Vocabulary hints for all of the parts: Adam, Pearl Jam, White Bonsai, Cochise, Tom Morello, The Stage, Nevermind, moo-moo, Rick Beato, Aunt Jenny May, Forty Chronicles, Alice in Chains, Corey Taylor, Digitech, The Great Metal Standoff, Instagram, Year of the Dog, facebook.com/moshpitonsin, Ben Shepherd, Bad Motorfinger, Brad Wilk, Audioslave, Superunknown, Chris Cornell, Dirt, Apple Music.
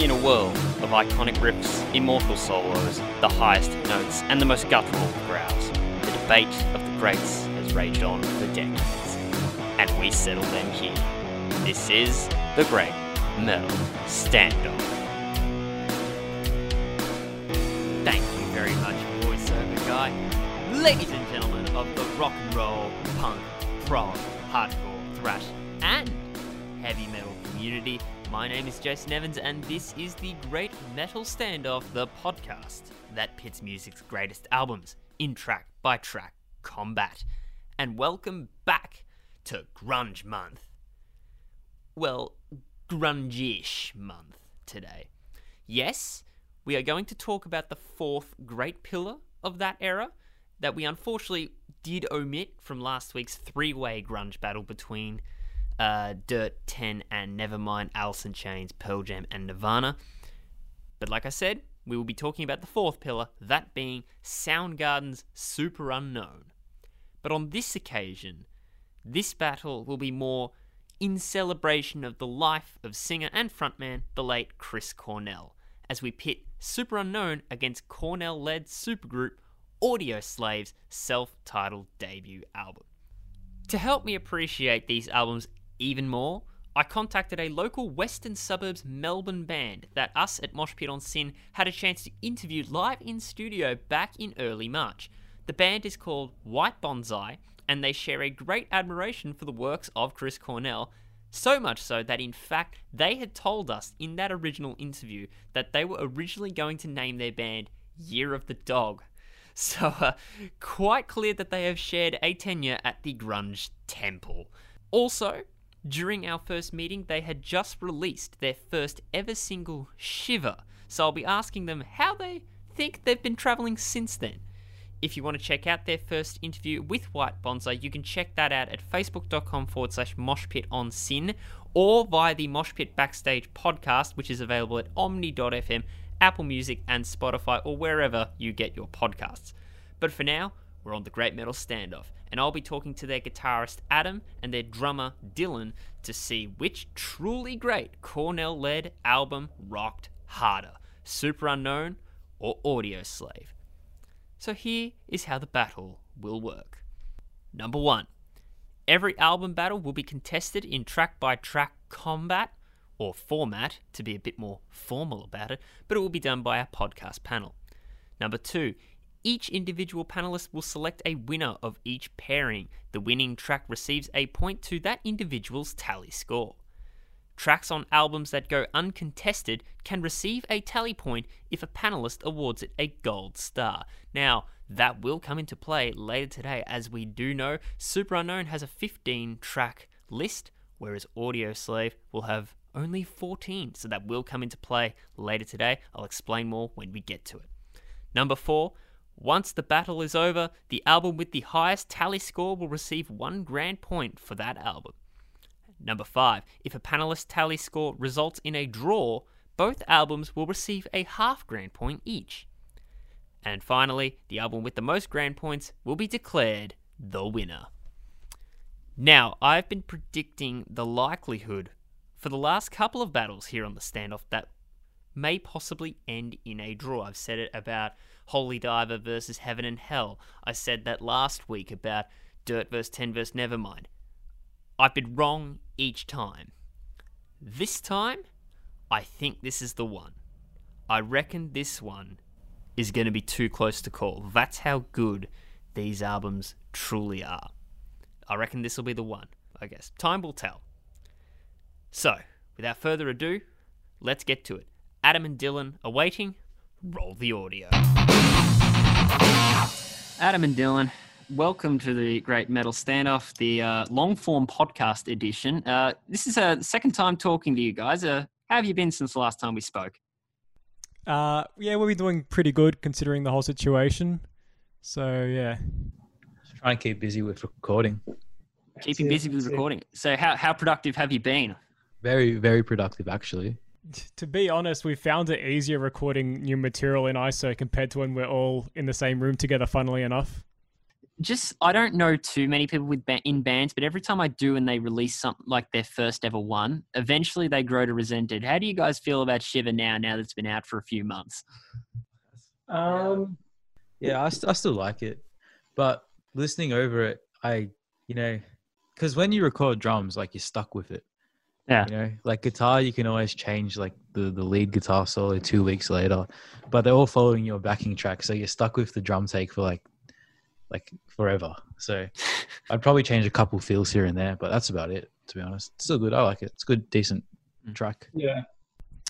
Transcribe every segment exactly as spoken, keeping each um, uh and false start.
In a world of iconic riffs, immortal solos, the highest notes, and the most guttural growls, the debate of the greats has raged on for decades, and we settle them here. This is the Great Metal Standoff. Thank you very much, voiceover guy. Ladies and gentlemen of the rock and roll, punk, prog, hardcore, thrash, and heavy metal community, my name is Jason Evans, and this is the Great Metal Standoff, the podcast that pits music's greatest albums in track-by-track combat. And welcome back to Grunge Month. Well, grunge-ish month today. Yes, we are going to talk about the fourth great pillar of that era that we unfortunately did omit from last week's three-way grunge battle between Uh, Dirt, Ten, and Nevermind, Alice in Chains, Pearl Jam, and Nirvana. But like I said, we will be talking about the fourth pillar, that being Soundgarden's Superunknown. But on this occasion, this battle will be more in celebration of the life of singer and frontman, the late Chris Cornell, as we pit Superunknown against Cornell-led supergroup Audioslave's self-titled debut album. To help me appreciate these albums even more, I contacted a local Western Suburbs Melbourne band that us at Moshpit On SYN had a chance to interview live in studio back in early March. The band is called White Bonsai, and they share a great admiration for the works of Chris Cornell, so much so that in fact they had told us in that original interview that they were originally going to name their band Year of the Dog. So, uh, quite clear that they have shared a tenure at the grunge temple. Also, during our first meeting, they had just released their first ever single, Shiver, so I'll be asking them how they think they've been travelling since then. If you want to check out their first interview with White Bonsai, you can check that out at facebook dot com forward slash moshpitonsin or via the Moshpit Backstage podcast, which is available at omni dot f m, Apple Music, and Spotify, or wherever you get your podcasts. But for now, we're on the Great Metal Standoff, and I'll be talking to their guitarist Adam and their drummer Dylan to see which truly great Cornell-led album rocked harder, Superunknown or Audioslave. So here is how the battle will work. Number one, every album battle will be contested in track-by-track combat, or format, to be a bit more formal about it, but it will be done by our podcast panel. Number two, each individual panelist will select a winner of each pairing. The winning track receives a point to that individual's tally score. Tracks on albums that go uncontested can receive a tally point if a panelist awards it a gold star. Now, that will come into play later today, as we do know Superunknown has a fifteen track list, whereas Audioslave will have only fourteen, so that will come into play later today. I'll explain more when we get to it. Number four, once the battle is over, the album with the highest tally score will receive one grand point for that album. Number five, if a panelist's tally score results in a draw, both albums will receive a half grand point each. And finally, the album with the most grand points will be declared the winner. Now, I've been predicting the likelihood for the last couple of battles here on the standoff that may possibly end in a draw. I've said it about Holy Diver versus Heaven and Hell. I said that last week about Dirt versus Ten versus Nevermind. I've been wrong each time. This time, I think this is the one. I reckon this one is going to be too close to call. That's how good these albums truly are. I reckon this will be the one, I guess. Time will tell. So, without further ado, let's get to it. Adam and Dylan are waiting. Roll the audio. Adam and Dylan, welcome to the Great Metal Standoff, the uh, long-form podcast edition. Uh, this is the second time talking to you guys. Uh, how have you been since the last time we spoke? Uh, yeah, we've been doing pretty good considering the whole situation. So, yeah. Just trying to keep busy with recording. Keeping busy with recording. So, how, how productive have you been? Very, very productive, actually. To be honest, we found it easier recording new material in I S O compared to when we're all in the same room together, funnily enough. just, I don't know too many people with ba- in bands, but every time I do and they release something like their first ever one, eventually they grow to resent it. How do you guys feel about Shiver now, now that it's been out for a few months? Um, yeah, I, st- I still like it, but listening over it, I, you know, because when you record drums, like, you're stuck with it. Yeah. You know, like guitar, you can always change like the, the lead guitar solo two weeks later, but they're all following your backing track. So you're stuck with the drum take for like, like forever. So I'd probably change a couple feels here and there, but that's about it, to be honest. It's still good. I like it. It's a good, decent track. Yeah.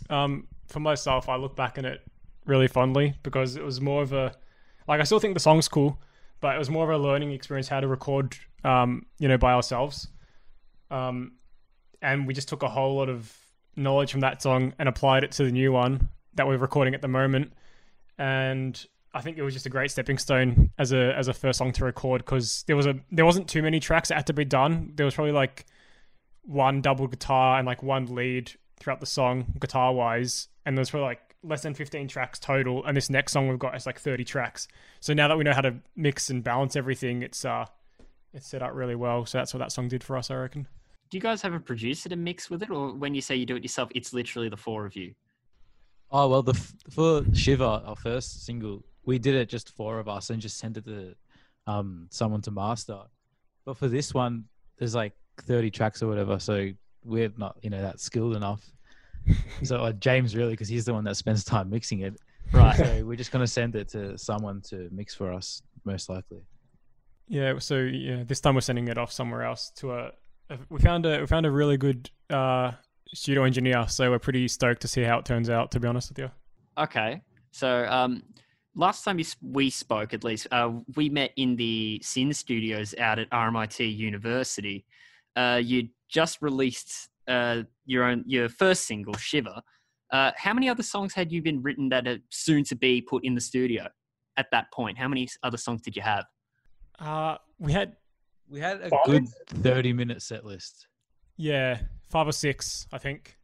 Um, for myself, I look back on it really fondly because it was more of a, like, I still think the song's cool, but it was more of a learning experience how to record, um, you know, by ourselves. Um, and we just took a whole lot of knowledge from that song and applied it to the new one that we're recording at the moment. And I think it was just a great stepping stone as a as a first song to record, because there was a there wasn't too many tracks that had to be done. There was probably like one double guitar and like one lead throughout the song, guitar wise, and there's probably like less than fifteen tracks total. And this next song we've got is like thirty tracks. So now that we know how to mix and balance everything, it's uh it's set up really well. So that's what that song did for us, I reckon. Do you guys have a producer to mix with it, or when you say you do it yourself, it's literally the four of you? Oh well, the for Shiver, our first single, we did it just four of us and just sent it to um, someone to master. But for this one, there's like thirty tracks or whatever, so we're not, you know, that skilled enough. So uh, James really, because he's the one that spends time mixing it. Right. So we're just going to send it to someone to mix for us, most likely. Yeah. So yeah, this time we're sending it off somewhere else to a. a we found a we found a really good uh, studio engineer, so we're pretty stoked to see how it turns out, to be honest with you. Okay. So. Um... Last time we spoke, at least, uh, we met in the Sin Studios out at R M I T University. Uh, you just released uh, your own your first single, Shiver. Uh, how many other songs had you been written that are soon to be put in the studio at that point? How many other songs did you have? Uh, we had we had a five? good thirty-minute set list. Yeah, five or six, I think.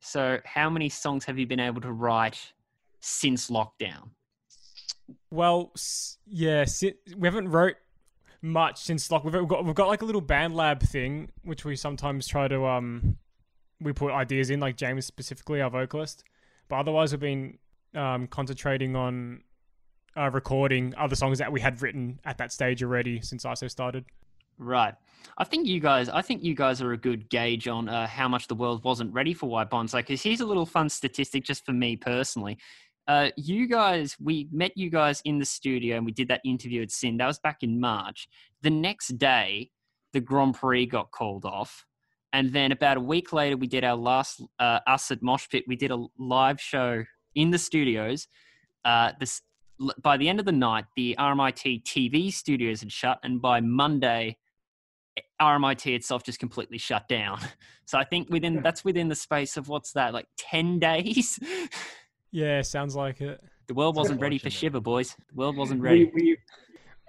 So how many songs have you been able to write since lockdown? Well, yeah, we haven't wrote much since like we've got we've got like a little band lab thing, which we sometimes try to um we put ideas in, like James specifically, our vocalist. But otherwise, we've been um concentrating on uh, recording other songs that we had written at that stage already since I S O started. Right. I think you guys, I think you guys are a good gauge on uh, how much the world wasn't ready for White Bonsai. Because here's a little fun statistic, just for me personally. Uh, you guys, we met you guys in the studio and we did that interview at Sin. That was back in March. The next day, the Grand Prix got called off. And then about a week later, we did our last, uh, us at Moshpit. We did a live show in the studios. Uh, this, by the end of the night, the R M I T T V studios had shut. And by Monday, R M I T itself just completely shut down. So I think within that's within the space of what's that, like ten days? Yeah, sounds like it. The world wasn't ready for Shiver, boys. The world wasn't ready. We, we,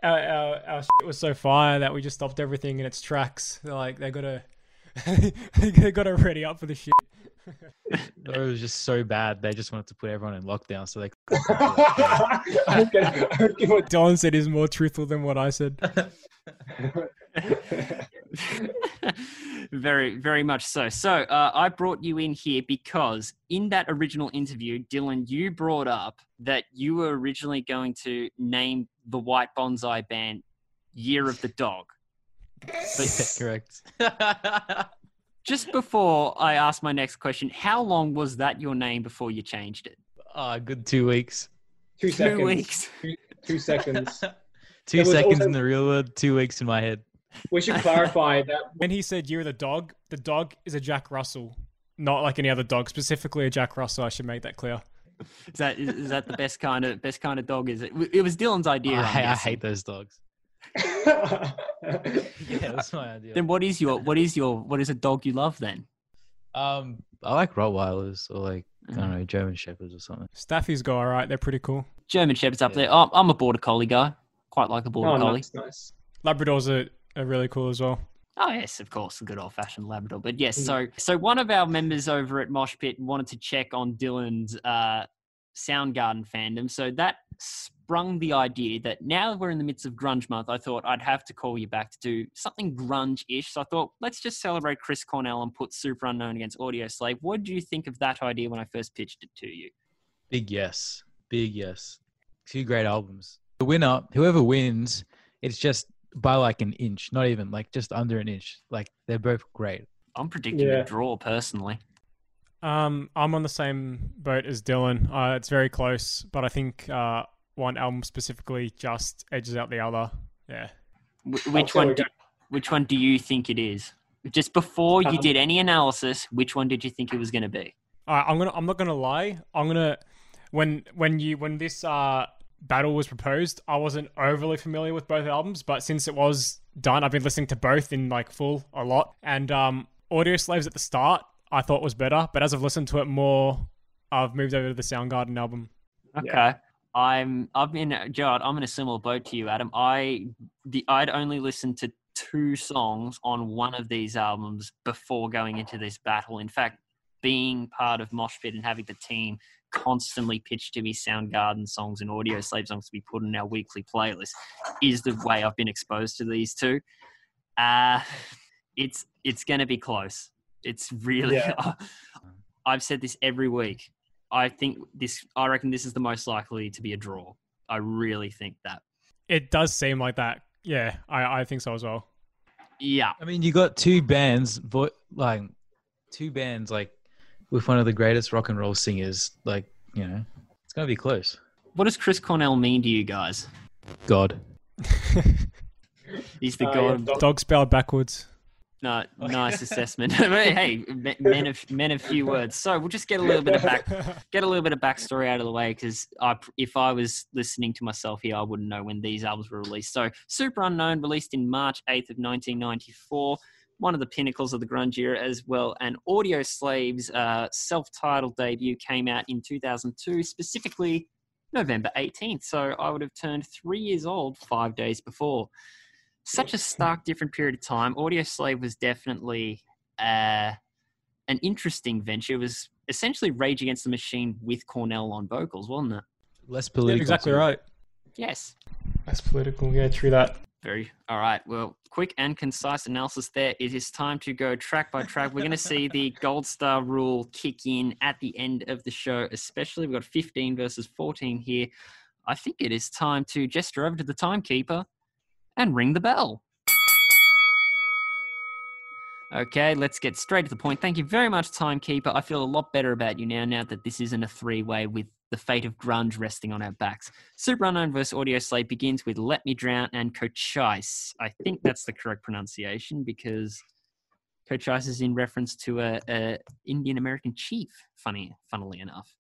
our, our, our shit was so fire that we just stopped everything in its tracks. They're like, they gotta, they gotta ready up for the shit. It was just so bad. They just wanted to put everyone in lockdown, so they. What Dylan said is more truthful than what I said. Very, very much so. So uh, I brought you in here because in that original interview, Dylan, you brought up that you were originally going to name the White Bonsai band Year of the Dog. But, yeah, correct. Just before I ask my next question, how long was that your name before you changed it? Ah, uh, good two weeks. Two, two seconds. Weeks. Two, two seconds. two it seconds also- in the real world, two weeks in my head. We should clarify that when he said "Year of the Dog," the dog is a Jack Russell, not like any other dog. Specifically, a Jack Russell. I should make that clear. Is that is, is that the best kind of best kind of dog? Is it? It was Dylan's idea. I, I hate those dogs. Yeah, that's my idea. Then what is your what is your what is a dog you love then? Um, I like Rottweilers or like I don't know German Shepherds or something. Staffies go all right. They're pretty cool. German Shepherds up yeah. there. Oh, I'm a Border Collie guy. Quite like a Border oh, Collie. Nice, nice. Labradors are. Are really cool as well. Oh yes, of course, a good old-fashioned Labrador. But yes, so so one of our members over at Mosh Pit wanted to check on Dylan's uh, Soundgarden fandom. So that sprung the idea that now we're in the midst of grunge month, I thought I'd have to call you back to do something grunge-ish. So I thought, let's just celebrate Chris Cornell and put Superunknown against Audioslave. What did you think of that idea when I first pitched it to you? Big yes. Big yes. Two great albums. The winner, whoever wins, it's just by like an inch, not even, like just under an inch. Like they're both great. I'm predicting yeah. a draw personally. Um, I'm on the same boat as Dylan. Uh, it's very close, but I think uh, one album specifically just edges out the other. Yeah. W- which one? Do, which one do you think it is? Just before you um, did any analysis, which one did you think it was going to be? Uh, I'm gonna. I'm not gonna lie. I'm gonna. When when you when this uh battle was proposed, I wasn't overly familiar with both albums, but since it was done, I've been listening to both in like full a lot. And um, Audioslave's at the start, I thought was better, but as I've listened to it more, I've moved over to the Soundgarden album. Okay. Yeah. I'm, I've been, Jared, I'm in a similar boat to you, Adam. I, the, I'd only listened to two songs on one of these albums before going into this battle. In fact, being part of Moshpit and having the team constantly pitch to me Soundgarden songs and Audioslave songs to be put in our weekly playlist is the way I've been exposed to these two. Uh, it's, it's going to be close. It's really, yeah. I've said this every week. I think this, I reckon this is the most likely to be a draw. I really think that. It does seem like that. Yeah, I, I think so as well. Yeah. I mean, you got two bands, like two bands, like with one of the greatest rock and roll singers, like, you know, it's going to be close. What does Chris Cornell mean to you guys? God. He's the uh, God. Yeah, dog. dog spelled backwards. No, nice assessment. Hey, men of men of few words. So we'll just get a little bit of back, get a little bit of backstory out of the way, because I, if I was listening to myself here, I wouldn't know when these albums were released. So Superunknown released in March eighth of nineteen ninety-four, one of the pinnacles of the grunge era as well. And Audioslave's uh, self-titled debut came out in two thousand two, specifically November eighteenth. So I would have turned three years old five days before. Such a stark different period of time. Audioslave was definitely uh, an interesting venture. It was essentially Rage Against the Machine with Cornell on vocals, wasn't it? Less political. Yeah, exactly right. Yes. Less political. Yeah, true that. Very. All right. Well, quick and concise analysis there. It is time to go track by track. We're going to see the gold star rule kick in at the end of the show, especially. We've got fifteen versus fourteen here. I think it is time to gesture over to the timekeeper and ring the bell. Okay, let's get straight to the point. Thank you very much, timekeeper. I feel a lot better about you now, now that this isn't a three-way with the fate of grunge resting on our backs. Superunknown versus Audioslave begins with Let Me Drown and Cochise. I think that's the correct pronunciation, because Cochise is in reference to a, a Indian-American chief, funny, funnily enough.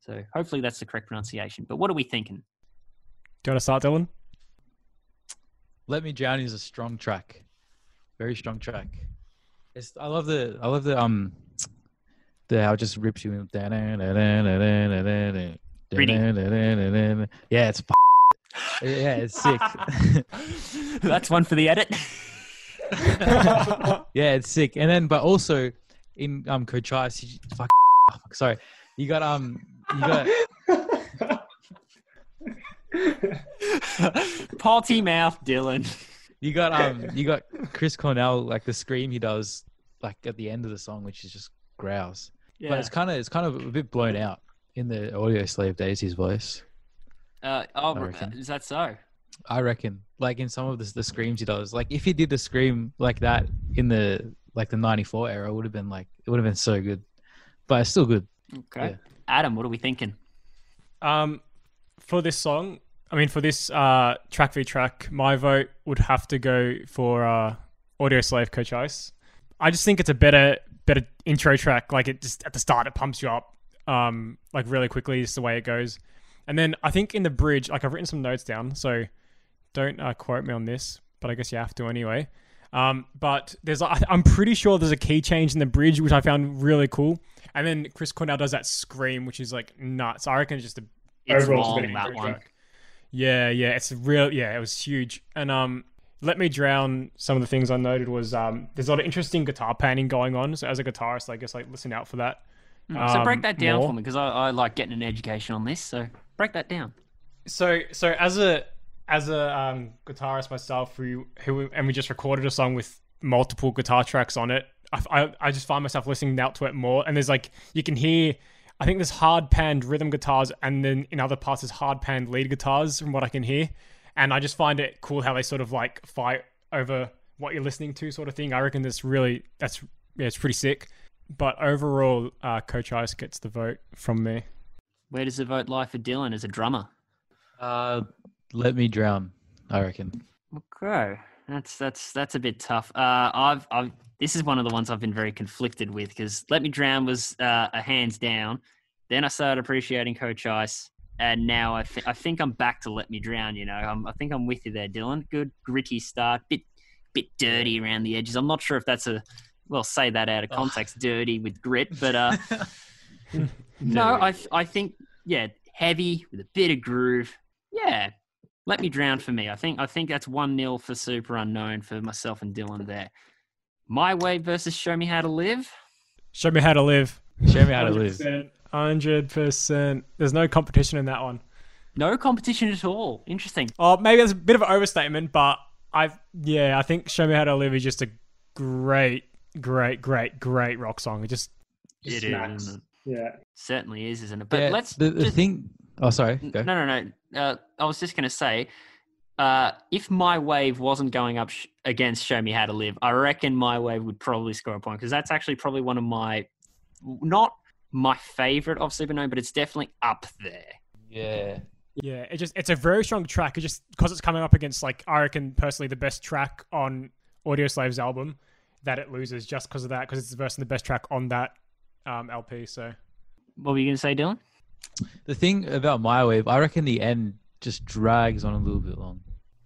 So hopefully that's the correct pronunciation. But what are we thinking? Do you want to start, Dylan? Let Me Drown is a strong track, very strong track. It's, I love the, I love the, um, the how it just rips you in. Pretty. Yeah, it's, yeah, it's sick. That's one for the edit. Yeah, it's sick. And then, but also in um, Cochise, fuck, sorry, you got um, you got. Party mouth, Dylan. You got um, you got Chris Cornell, like the scream he does, like at the end of the song, which is just growls. Yeah. But it's kind of it's kind of a bit blown out in the Audioslave days. His voice. Uh oh, is that so? I reckon, like in some of the, the screams he does, like if he did the scream like that in the like the ninety-four era, it would have been like it would have been so good. But it's still good. Okay, yeah. Adam, what are we thinking? Um, for this song. I mean, for this uh, track v track, my vote would have to go for uh, Audioslave Cochise. I just think it's a better, better intro track. Like it just at the start, it pumps you up, um, like really quickly. It's the way it goes, and then I think in the bridge, like I've written some notes down, so don't uh, quote me on this, but I guess you have to anyway. Um, but there's, I'm pretty sure there's a key change in the bridge, which I found really cool, and then Chris Cornell does that scream, which is like nuts. I reckon it's just a it's long that track. One. Yeah, yeah, it's real. Yeah, it was huge. And um, Let Me Drown, some of the things I noted was um, there's a lot of interesting guitar panning going on. So as a guitarist, I guess like listen out for that. Um, so break that down more. for me, because I, I like getting an education on this. So break that down. So so as a as a um, guitarist myself, who who and we just recorded a song with multiple guitar tracks on it. I, I, I just find myself listening out to it more, and there's like you can hear. I think there's hard panned rhythm guitars, and then in other parts there's hard panned lead guitars, from what I can hear. And I just find it cool how they sort of like fight over what you're listening to, sort of thing. I reckon that's really that's yeah, it's pretty sick. But overall, uh, Cochise gets the vote from me. Where does the vote lie for Dylan as a drummer? Uh, let me drown, I reckon. Okay, that's that's that's a bit tough. Uh, I've I've this is one of the ones I've been very conflicted with, because Let Me Drown was uh, a hands down. Then I started appreciating Cochise, and now I th- I think I'm back to Let Me Drown. You know, I'm, I think I'm with you there, Dylan. Good gritty start, bit bit dirty around the edges. I'm not sure if that's a Well, say that out of context, oh. dirty with grit, but uh, no, I I think yeah, heavy with a bit of groove. Yeah, Let Me Drown for me. I think I think that's one nil for Superunknown for myself and Dylan there. My Way versus Show Me How to Live. Show me how to live. Show me how to live. one hundred percent There's no competition in that one. No competition at all. Interesting. Oh, maybe that's a bit of an overstatement, but I've yeah, I think Show Me How to Live is just a great. Great, great, great rock song. It just it smacks. Is. Yeah, it certainly is, isn't it? But yeah, let's the, the just, thing. Oh, sorry. Go. No, no, no. Uh, I was just going to say, uh, if My Wave wasn't going up sh- against Show Me How to Live, I reckon My Wave would probably score a point, because that's actually probably one of my, not my favorite of Superunknown, but it's definitely up there. Yeah. Yeah. It just it's a very strong track. It just because it's coming up against, like, I reckon personally the best track on Audioslave's album. That it loses just because of that, because it's the best and the best track on that um, L P. So, what were you going to say, Dylan? The thing about My Wave, I reckon the end just drags on a little bit long.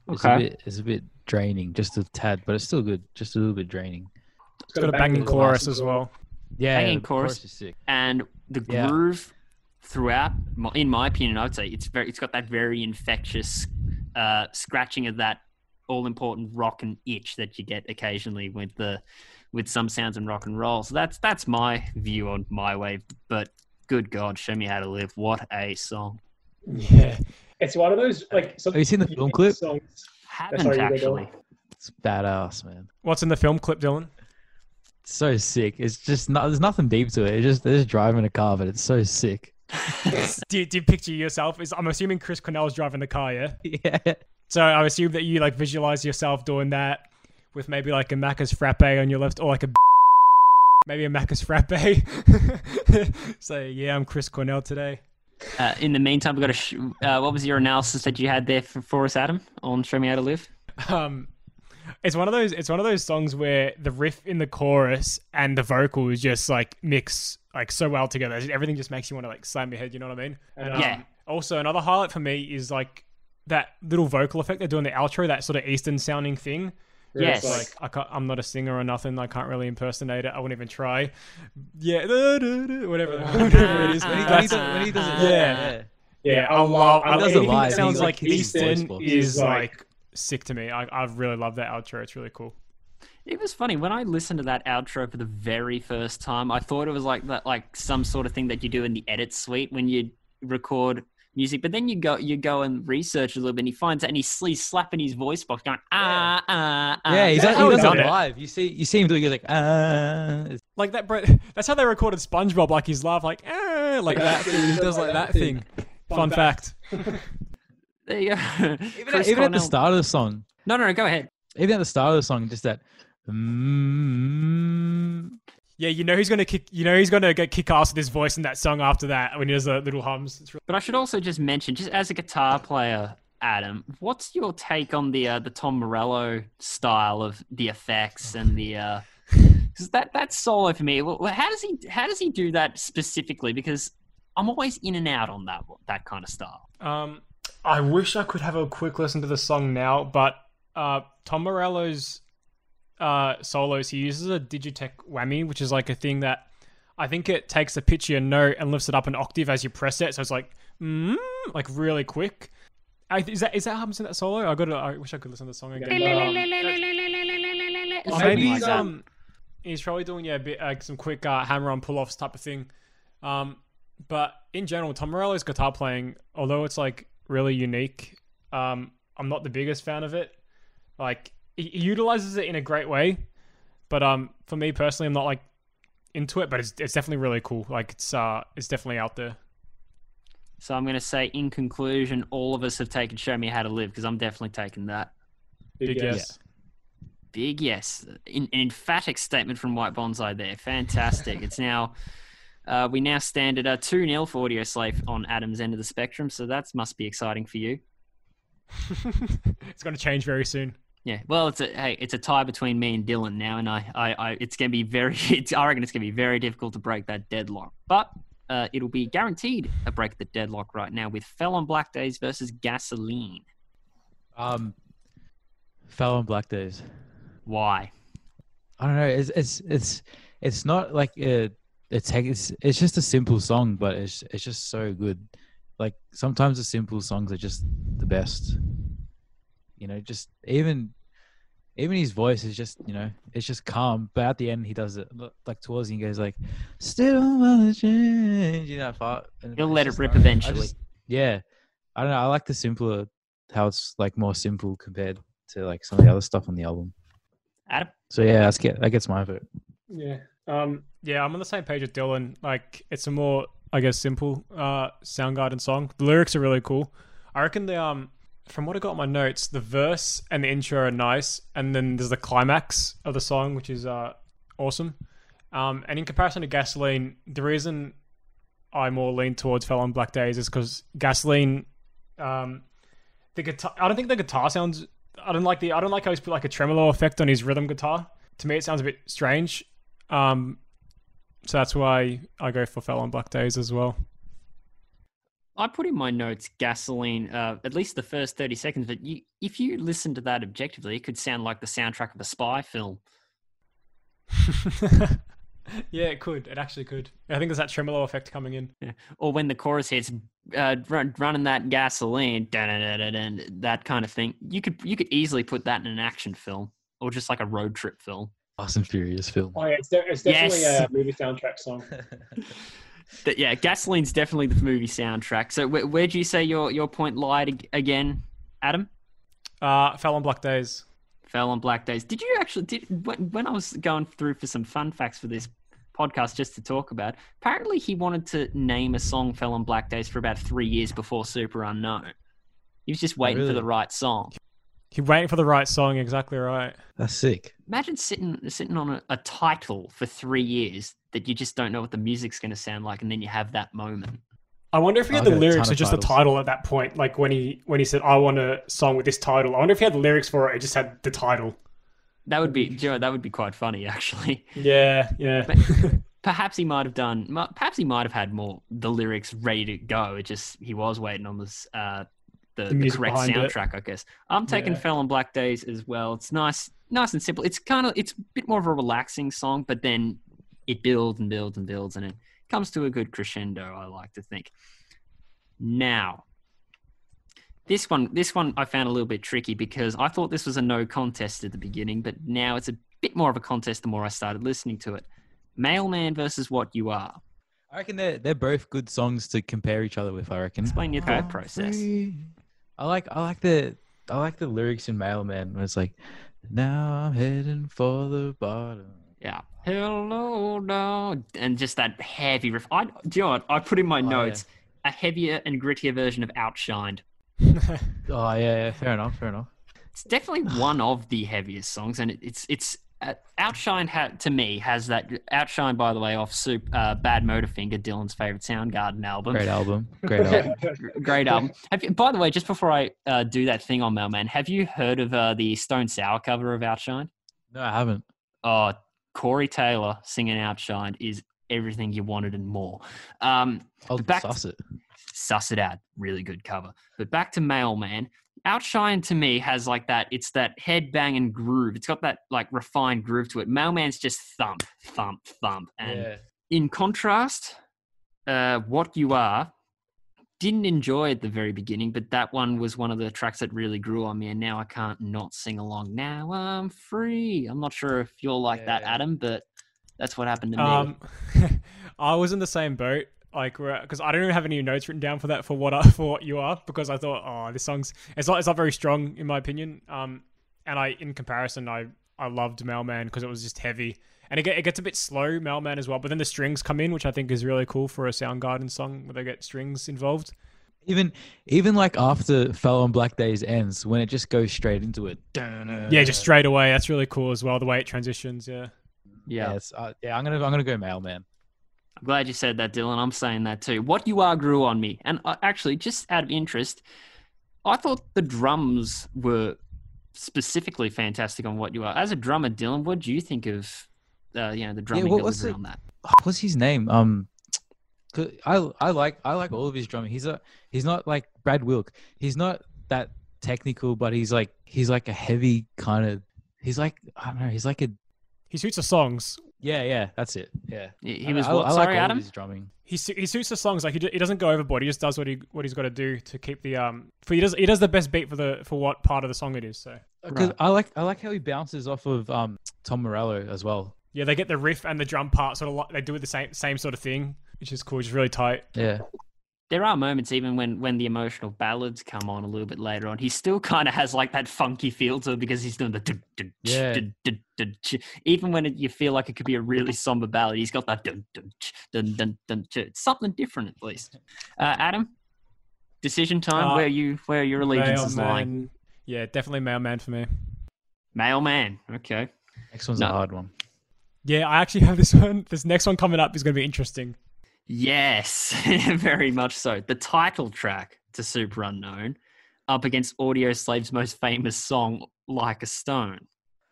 Okay, it's a bit, it's a bit draining, just a tad, but it's still good. Just a little bit draining. It's got, got a banging, banging chorus as well. Yeah, banging chorus. chorus is sick. And the groove yeah. throughout, in my opinion, I'd say it's very. It's got that very infectious uh, scratching of that. All important rock and itch that you get occasionally with the with some sounds in rock and roll. So that's that's my view on My Wave. But good God, Show Me How to Live! What a song! Yeah, it's one of those like. Have you seen the film clip? Haven't actually. actually. It's badass, man. What's in the film clip, Dylan? It's so sick. It's just not. There's nothing deep to it. It's just they're just driving a car, but it's so sick. do, do you picture yourself? Is I'm assuming Chris Cornell is driving the car, yeah. Yeah. So I assume that you like visualize yourself doing that with maybe like a Macca's frappe on your left, or like a maybe a Macca's frappe. So yeah, I'm Chris Cornell today. Uh, in the meantime, we got a. Sh- uh, what was your analysis that you had there for, for us, Adam, on "Show Me How to Live"? Um, it's one of those. It's one of those songs where the riff in the chorus and the vocals just like mix like so well together. Everything just makes you want to like slam your head. You know what I mean? And, um, yeah. Also, another highlight for me is like. That little vocal effect they're doing the outro, that sort of Eastern sounding thing. Yes. Like, I can't, I'm not a singer or nothing. I can't really impersonate it. I wouldn't even try. Yeah. Whatever, whatever it is. When he, when he does, when he does it. Yeah. Yeah. yeah I love I, anything lie, that sounds like, like Eastern is like, like sick to me. I, I really love that outro. It's really cool. It was funny when I listened to that outro for the very first time. I thought it was like that, like some sort of thing that you do in the edit suite when you record music, but then you go you go and research a little bit, and he finds it, and he's, he's slapping his voice box, going ah ah ah. Yeah, he's, he does it live. You see, you see him doing it like ah, like that. Bro, that's how they recorded SpongeBob, like his laugh, like ah, like that. He does like that thing. Fun, Fun fact. fact. There you go. Even, at, even at the start of the song. No, no, no. Go ahead. Even at the start of the song, just that. Mm, Yeah, you know he's gonna kick. You know he's gonna get kick ass with his voice in that song after that when he does the little hums. It's really- but I should also just mention, just as a guitar player, Adam, what's your take on the uh, the Tom Morello style of the effects and the uh, cause that that solo for me? Well, how does he how does he do that specifically? Because I'm always in and out on that that kind of style. Um, I wish I could have a quick listen to the song now, but uh, Tom Morello's. Uh, solos, he uses a Digitech whammy, which is like a thing that I think it takes a pitch of your note and lifts it up an octave as you press it. So it's like, mm, like really quick. I, is that is that happens in that solo? I got. I wish I could listen to the song again. Um, maybe he's, um, he's probably doing yeah, a bit like uh, some quick uh, hammer on pull offs type of thing. Um, but in general, Tom Morello's guitar playing, although it's like really unique, um, I'm not the biggest fan of it. Like, he, he utilizes it in a great way, but um, for me personally, I'm not like into it. But it's it's definitely really cool. Like, it's uh, it's definitely out there. So I'm gonna say, in conclusion, all of us have taken "Show Me How to Live" because I'm definitely taking that. Big, Big yes. yes. Big yes. In, an emphatic statement from White Bonsai there. Fantastic. It's now, uh, we now stand at a two nil for Audioslave on Adam's end of the spectrum. So that must be exciting for you. It's going to change very soon. Yeah. Well, it's a, hey, it's a tie between me and Dylan now. And I, I, I it's going to be very, it's, I reckon it's going to be very difficult to break that deadlock. But uh, it'll be guaranteed a break the deadlock right now with Fell on Black Days versus Gasoline. Um, Fell on Black Days. Why? I don't know. It's it's it's it's not like a, a tech, it's it's just a simple song, but it's it's just so good. Like, sometimes the simple songs are just the best. You know, just even even his voice is just, you know, it's just calm. But at the end, he does it like towards the end, he goes like, "Still wanna change," you know, that part. And he'll let it rip like, eventually. I just, yeah, I don't know. I like the simpler, how it's like more simple compared to like some of the other stuff on the album. Adam. So yeah, that's get that gets my vote. Yeah, um, yeah, I'm on the same page with Dylan. Like, it's a more, I guess, simple uh, Soundgarden song. The lyrics are really cool. I reckon the um, from what I got in my notes, the verse and the intro are nice, and then there's the climax of the song, which is uh, awesome. Um, and in comparison to Gasoline, the reason I more lean towards Fell on Black Days is because Gasoline, um, the guitar. I don't think the guitar sounds. I don't like the I don't like how he's put like a tremolo effect on his rhythm guitar. To me, it sounds a bit strange. Um, so that's why I go for Fell on Black Days as well. I put in my notes Gasoline, uh, at least the first thirty seconds. But you, if you listen to that objectively, it could sound like the soundtrack of a spy film. Yeah, it could. It actually could. I think there's that tremolo effect coming in. Yeah. Or when the chorus hits, uh, run, running that gasoline, that kind of thing. You could you could easily put that in an action film or just like a road trip film. Fast and Furious film. Oh, yeah, it's, de- it's definitely yes. a movie soundtrack song. But yeah, Gasoline's definitely the movie soundtrack. So wh- where do you say your, your point lied again, Adam? Uh, Fell on Black Days. Fell on Black Days. Did you actually, did when, when I was going through for some fun facts for this podcast just to talk about, apparently he wanted to name a song Fell on Black Days for about three years before Superunknown. He was just waiting oh, really? for the right song. He waiting for the right song, exactly right. That's sick. Imagine sitting sitting on a, a title for three years that you just don't know what the music's going to sound like, and then you have that moment. I wonder if he had the lyrics or just the title at that point. Like when he when he said, "I want a song with this title." I wonder if he had the lyrics for it. It just had the title. That would be, Joe. That would be quite funny, actually. Yeah, yeah. But perhaps he might have done. Perhaps he might have had more the lyrics ready to go. It just he was waiting on this uh, the, the, the correct soundtrack, it. I guess. I'm taking yeah. Fell on Black Days as well. It's nice, nice and simple. It's kind of it's a bit more of a relaxing song, but then it builds and builds and builds, and it comes to a good crescendo, I like to think. Now, this one, this one I found a little bit tricky because I thought this was a no contest at the beginning, but now it's a bit more of a contest the more I started listening to it. Mailman versus What You Are. I reckon they're, they're both good songs to compare each other with, I reckon. Explain your thought process. I like, I like the, I like the lyrics in Mailman where it's like, "Now I'm heading for the bottom." Yeah. Hello, no. And just that heavy riff. I, do you know what? I put in my oh, notes yeah. a heavier and grittier version of Outshined. oh, yeah, yeah. Fair enough, fair enough. It's definitely one of the heaviest songs. And it, it's, it's uh, Outshined, ha- to me, has that. Outshined, by the way, off Soup, uh, Bad Motorfinger, Dylan's favourite Soundgarden album. Great album. Great album. Great album. Have you, by the way, just before I uh, do that thing on Mailman, have you heard of uh, the Stone Sour cover of Outshined? No, I haven't. Oh, Corey Taylor singing Outshined is everything you wanted and more. Um, oh, back suss it. To, suss it out. Really good cover. But back to Mailman. Outshined to me has like that, it's that head-banging groove. It's got that like refined groove to it. Mailman's just thump, thump, thump. And yeah. in contrast, uh, What You Are, didn't enjoy at the very beginning, but that one was one of the tracks that really grew on me, and now I can't not sing along. Now I'm free. I'm not sure if you're like yeah, that, Adam, but That's what happened to um, me. I was in the same boat. Like, because I don't even have any notes written down for that, for what I, for what you are, because I thought, oh, this song's it's not it's not very strong in my opinion. Um, and I in comparison, I I loved Mailman because it was just heavy, and it it gets a bit slow, Mailman as well. But then the strings come in, which I think is really cool for a Soundgarden song where they get strings involved. Even even like after Fell on Black Days ends, when it just goes straight into it. Yeah, just straight away. That's really cool as well. The way it transitions. Yeah. Yeah. Yeah, uh, yeah I'm gonna I'm gonna go Mailman. I'm glad you said that, Dylan. I'm saying that too. What You Are grew on me. And I, actually, just out of interest, I thought the drums were specifically fantastic on What You Are. As a drummer, Dylan, what do you think of uh, you know, the drumming yeah, what was on that? What's his name? Um, I I like I like all of his drumming. He's a he's not like Brad Wilk. He's not that technical, but he's like he's like a heavy kind of. He's like I don't know. He's like a. He shoots the songs. Yeah, yeah, that's it. Yeah, he was. I, what? I, I Sorry, like Adam. His drumming. He he suits the songs. Like he, he doesn't go overboard. He just does what he what he's got to do to keep the um. For he does he does the best beat for the for what part of the song it is. So because right. I like I like how he bounces off of um Tom Morello as well. Yeah, they get the riff and the drum part sort of like they do the same same sort of thing, which is cool. Just really tight. Yeah. There are moments even when, when the emotional ballads come on a little bit later on, he still kind of has like that funky feel to it because he's doing the yeah. Even when it, you feel like it could be a really somber ballad, he's got that it's something different at least. Uh, Adam, decision time. Uh, where you where your allegiance is lying? Yeah, definitely Mailman for me. Mailman. Okay. Next one's no. a hard one. Yeah, I actually have this one. This next one coming up is going to be interesting. Yes, very much so. The title track to Superunknown up against Audioslave's most famous song, Like a Stone.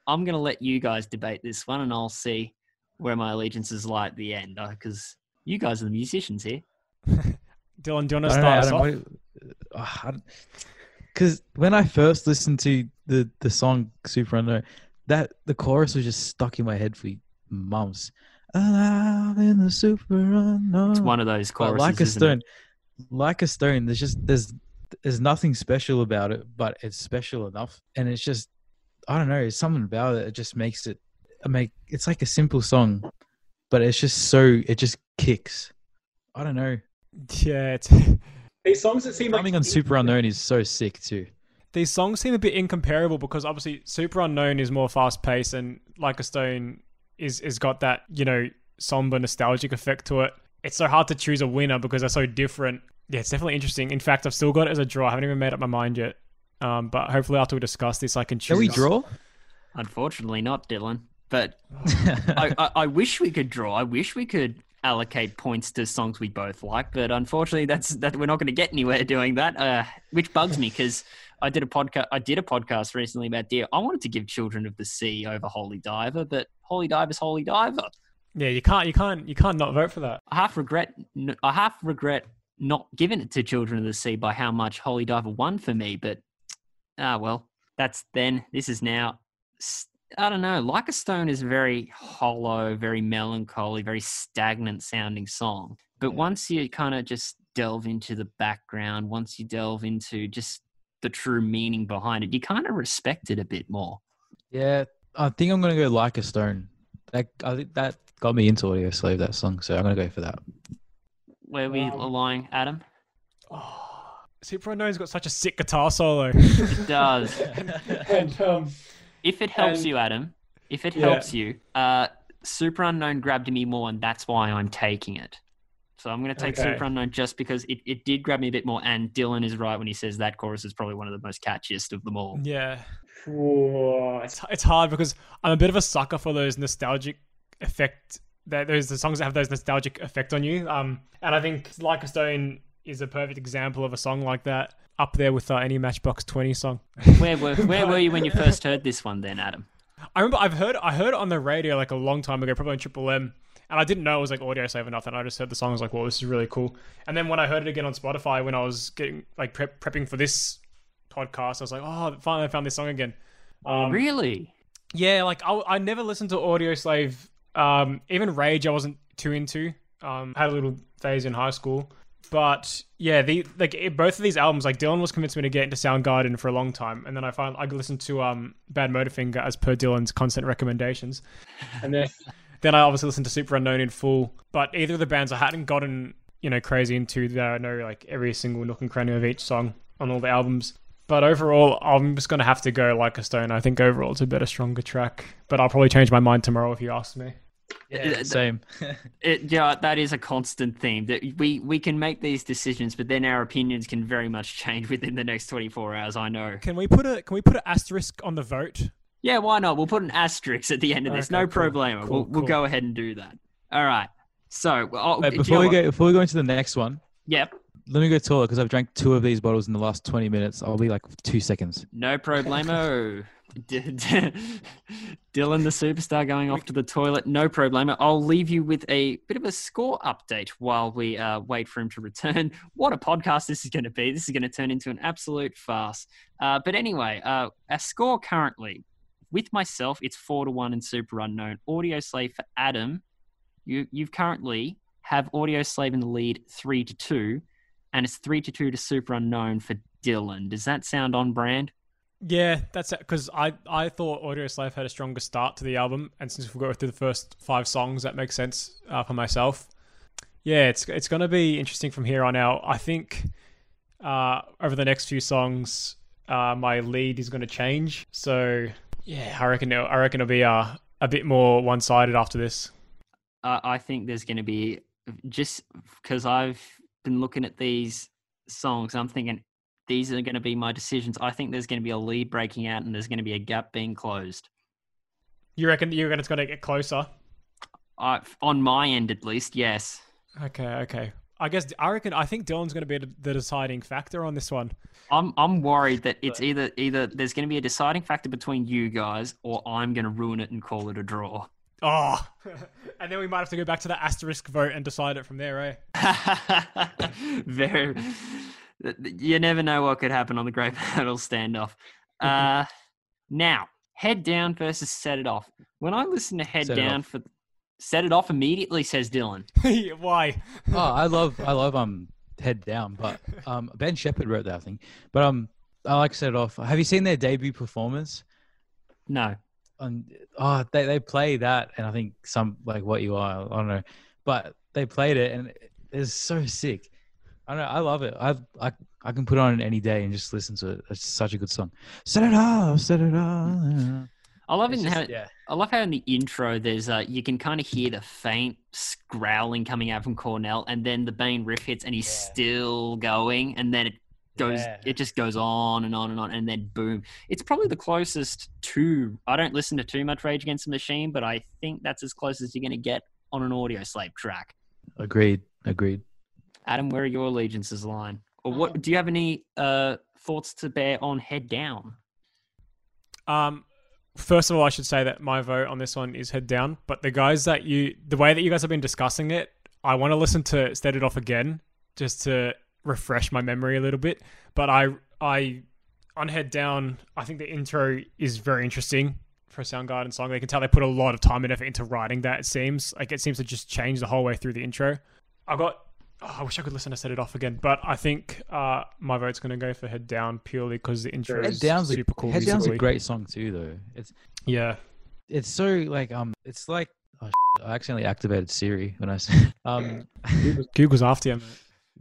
I'm going to let you guys debate this one and I'll see where my allegiances lie at the end because you guys are the musicians here. Dylan, do you want to start us off? Because when I first listened to the, the song Superunknown, that the chorus was just stuck in my head for months. Alive in the superunknown. It's one of those choruses, like a stone, like a stone. There's just there's there's nothing special about it, but it's special enough, and it's just I don't know. It's something about it. It just makes it. I make it's like a simple song, but it's just so it just kicks. I don't know. Yeah, it's, these songs that seem coming like on Superunknown is so sick too. These songs seem a bit incomparable because obviously Superunknown is more fast paced, and Like a Stone. Is is got that, you know, somber nostalgic effect to it. It's so hard to choose a winner because they're so different. Yeah, it's definitely interesting. In fact, I've still got it as a draw. I haven't even made up my mind yet. Um, but hopefully after we discuss this, I can choose. Can we draw? Unfortunately not, Dylan. But I, I, I wish we could draw. I wish we could allocate points to songs we both like. But unfortunately, that's that we're not going to get anywhere doing that, uh, which bugs me because... I did a podcast. I did a podcast recently about deer. I wanted to give Children of the Sea over Holy Diver, but Holy Diver's Holy Diver. Yeah, you can't, you can't, you can't not vote for that. I half regret. I half regret not giving it to Children of the Sea by how much Holy Diver won for me. But ah, well, that's then. This is now. I don't know. Like a Stone is a very hollow, very melancholy, very stagnant sounding song. But once you kind of just delve into the background, once you delve into just the true meaning behind it, you kind of respect it a bit more. Yeah, I think I'm going to go Like a Stone. That I think that got me into Audioslave, that song, so I'm going to go for that. Where are we um, lying, Adam? Oh, Superunknown's got such a sick guitar solo. It does. and, um, if it helps and, you, Adam, if it yeah. helps you, uh, Superunknown grabbed me more, and that's why I'm taking it. So I'm going to take okay. Superunknown just because it, it did grab me a bit more. And Dylan is right when he says that chorus is probably one of the most catchiest of them all. Yeah. Whoa. It's it's hard because I'm a bit of a sucker for those nostalgic effect. That Those the songs that have those nostalgic effect on you. Um, And I think Like a Stone is a perfect example of a song like that. Up there with uh, any Matchbox twenty song. Where were Where were you when you first heard this one then, Adam? I remember I've heard, I heard it on the radio like a long time ago, probably on Triple M. And I didn't know it was like Audioslave or nothing. I just heard the song. I was like, "Whoa, this is really cool." And then when I heard it again on Spotify, when I was getting like prep- prepping for this podcast, I was like, "Oh, finally I found this song again." Um, really? Yeah. Like I, I never listened to Audioslave. Um, even Rage, I wasn't too into. Um, I had a little phase in high school, but yeah, the like it, both of these albums. Like Dylan was convinced me to get into Soundgarden for a long time, and then I finally I listened to um Bad Motorfinger as per Dylan's constant recommendations, and then. Then I obviously listened to Superunknown in full. But either of the bands I hadn't gotten, you know, crazy into. That I know like every single nook and cranny of each song on all the albums. But overall, I'm just going to have to go Like a Stone. I think overall it's a better, stronger track. But I'll probably change my mind tomorrow if you ask me. Yeah, same. it, yeah, that is a constant theme. That we, we can make these decisions, but then our opinions can very much change within the next twenty-four hours, I know. Can we put a can we put an asterisk on the vote? Yeah, why not? We'll put an asterisk at the end of this. Okay, no cool, problemo. Cool, we'll cool. we'll go ahead and do that. All right. So I'll, Wait, before we go, before we go into the next one. Yep. Let me go taller because I've drank two of these bottles in the last twenty minutes. I'll be like two seconds. No problemo. Dylan the superstar going off to the toilet. No problemo. I'll leave you with a bit of a score update while we uh, wait for him to return. What a podcast this is going to be. This is going to turn into an absolute farce. Uh, but anyway, uh, our score currently with myself, it's four to one in Superunknown. Audioslave for Adam. You you've currently have Audioslave in the lead three to two. And it's three to two to Superunknown for Dylan. Does that sound on brand? Yeah, that's it. Because I, I thought Audioslave had a stronger start to the album, and since we go through the first five songs, that makes sense uh, for myself. Yeah, it's it's going to be interesting from here on out. I think uh, over the next few songs, uh, my lead is going to change. So yeah, I reckon it'll, I reckon it'll be uh, a bit more one sided after this. Uh, I think there's going to be, just because I've been looking at these songs, I'm thinking these are going to be my decisions. I think there's going to be a lead breaking out and there's going to be a gap being closed. You reckon you reckon it's going to get closer? Uh, on my end, at least, yes. Okay, okay. I guess I reckon I think Dylan's going to be the deciding factor on this one. I'm I'm worried that it's either either there's going to be a deciding factor between you guys, or I'm going to ruin it and call it a draw. Oh, and then we might have to go back to the asterisk vote and decide it from there, eh? Very. You never know what could happen on the Great Battle Standoff. Uh, now, Head Down versus Set It Off. When I listen to Head set Down for Set It Off immediately, says Dylan. Why? oh, I love, I love um Head Down, but um Ben Shepherd wrote that thing. But um, I like Set It Off. Have you seen their debut performance? No. Um, oh, they they play that, and I think some like What You Are, I don't know, but they played it, and it's so sick. I don't know, I love it. I I I can put it on any day and just listen to it. It's such a good song. Set it off, set it off. I love it. Just, how, yeah. I love how in the intro there's uh you can kind of hear the faint growling coming out from Cornell, and then the main riff hits, and he's yeah. still going, and then it goes yeah. it just goes on and on and on, and then boom. It's probably the closest to, I don't listen to too much Rage Against the Machine, but I think that's as close as you're going to get on an Audioslave track. Agreed, agreed. Adam, where are your allegiances lying? Or what do you have any uh thoughts to bear on Head Down? Um first of all, I should say that my vote on this one is Head Down, but the guys that you the way that you guys have been discussing it, I want to listen to Set It Off again just to refresh my memory a little bit. But I I on Head Down, I think the intro is very interesting for a Soundgarden song. They can tell they put a lot of time and effort into writing that, it seems. Like it seems to just change the whole way through the intro. I got Oh, I wish I could listen to Set It Off again, but I think uh, my vote's going to go for Head Down purely because the intro Head is Down's super a, cool. Head Down's a great song too, though. It's yeah, it's so like um, it's like oh, shit, I accidentally activated Siri when I said um, Google's after you.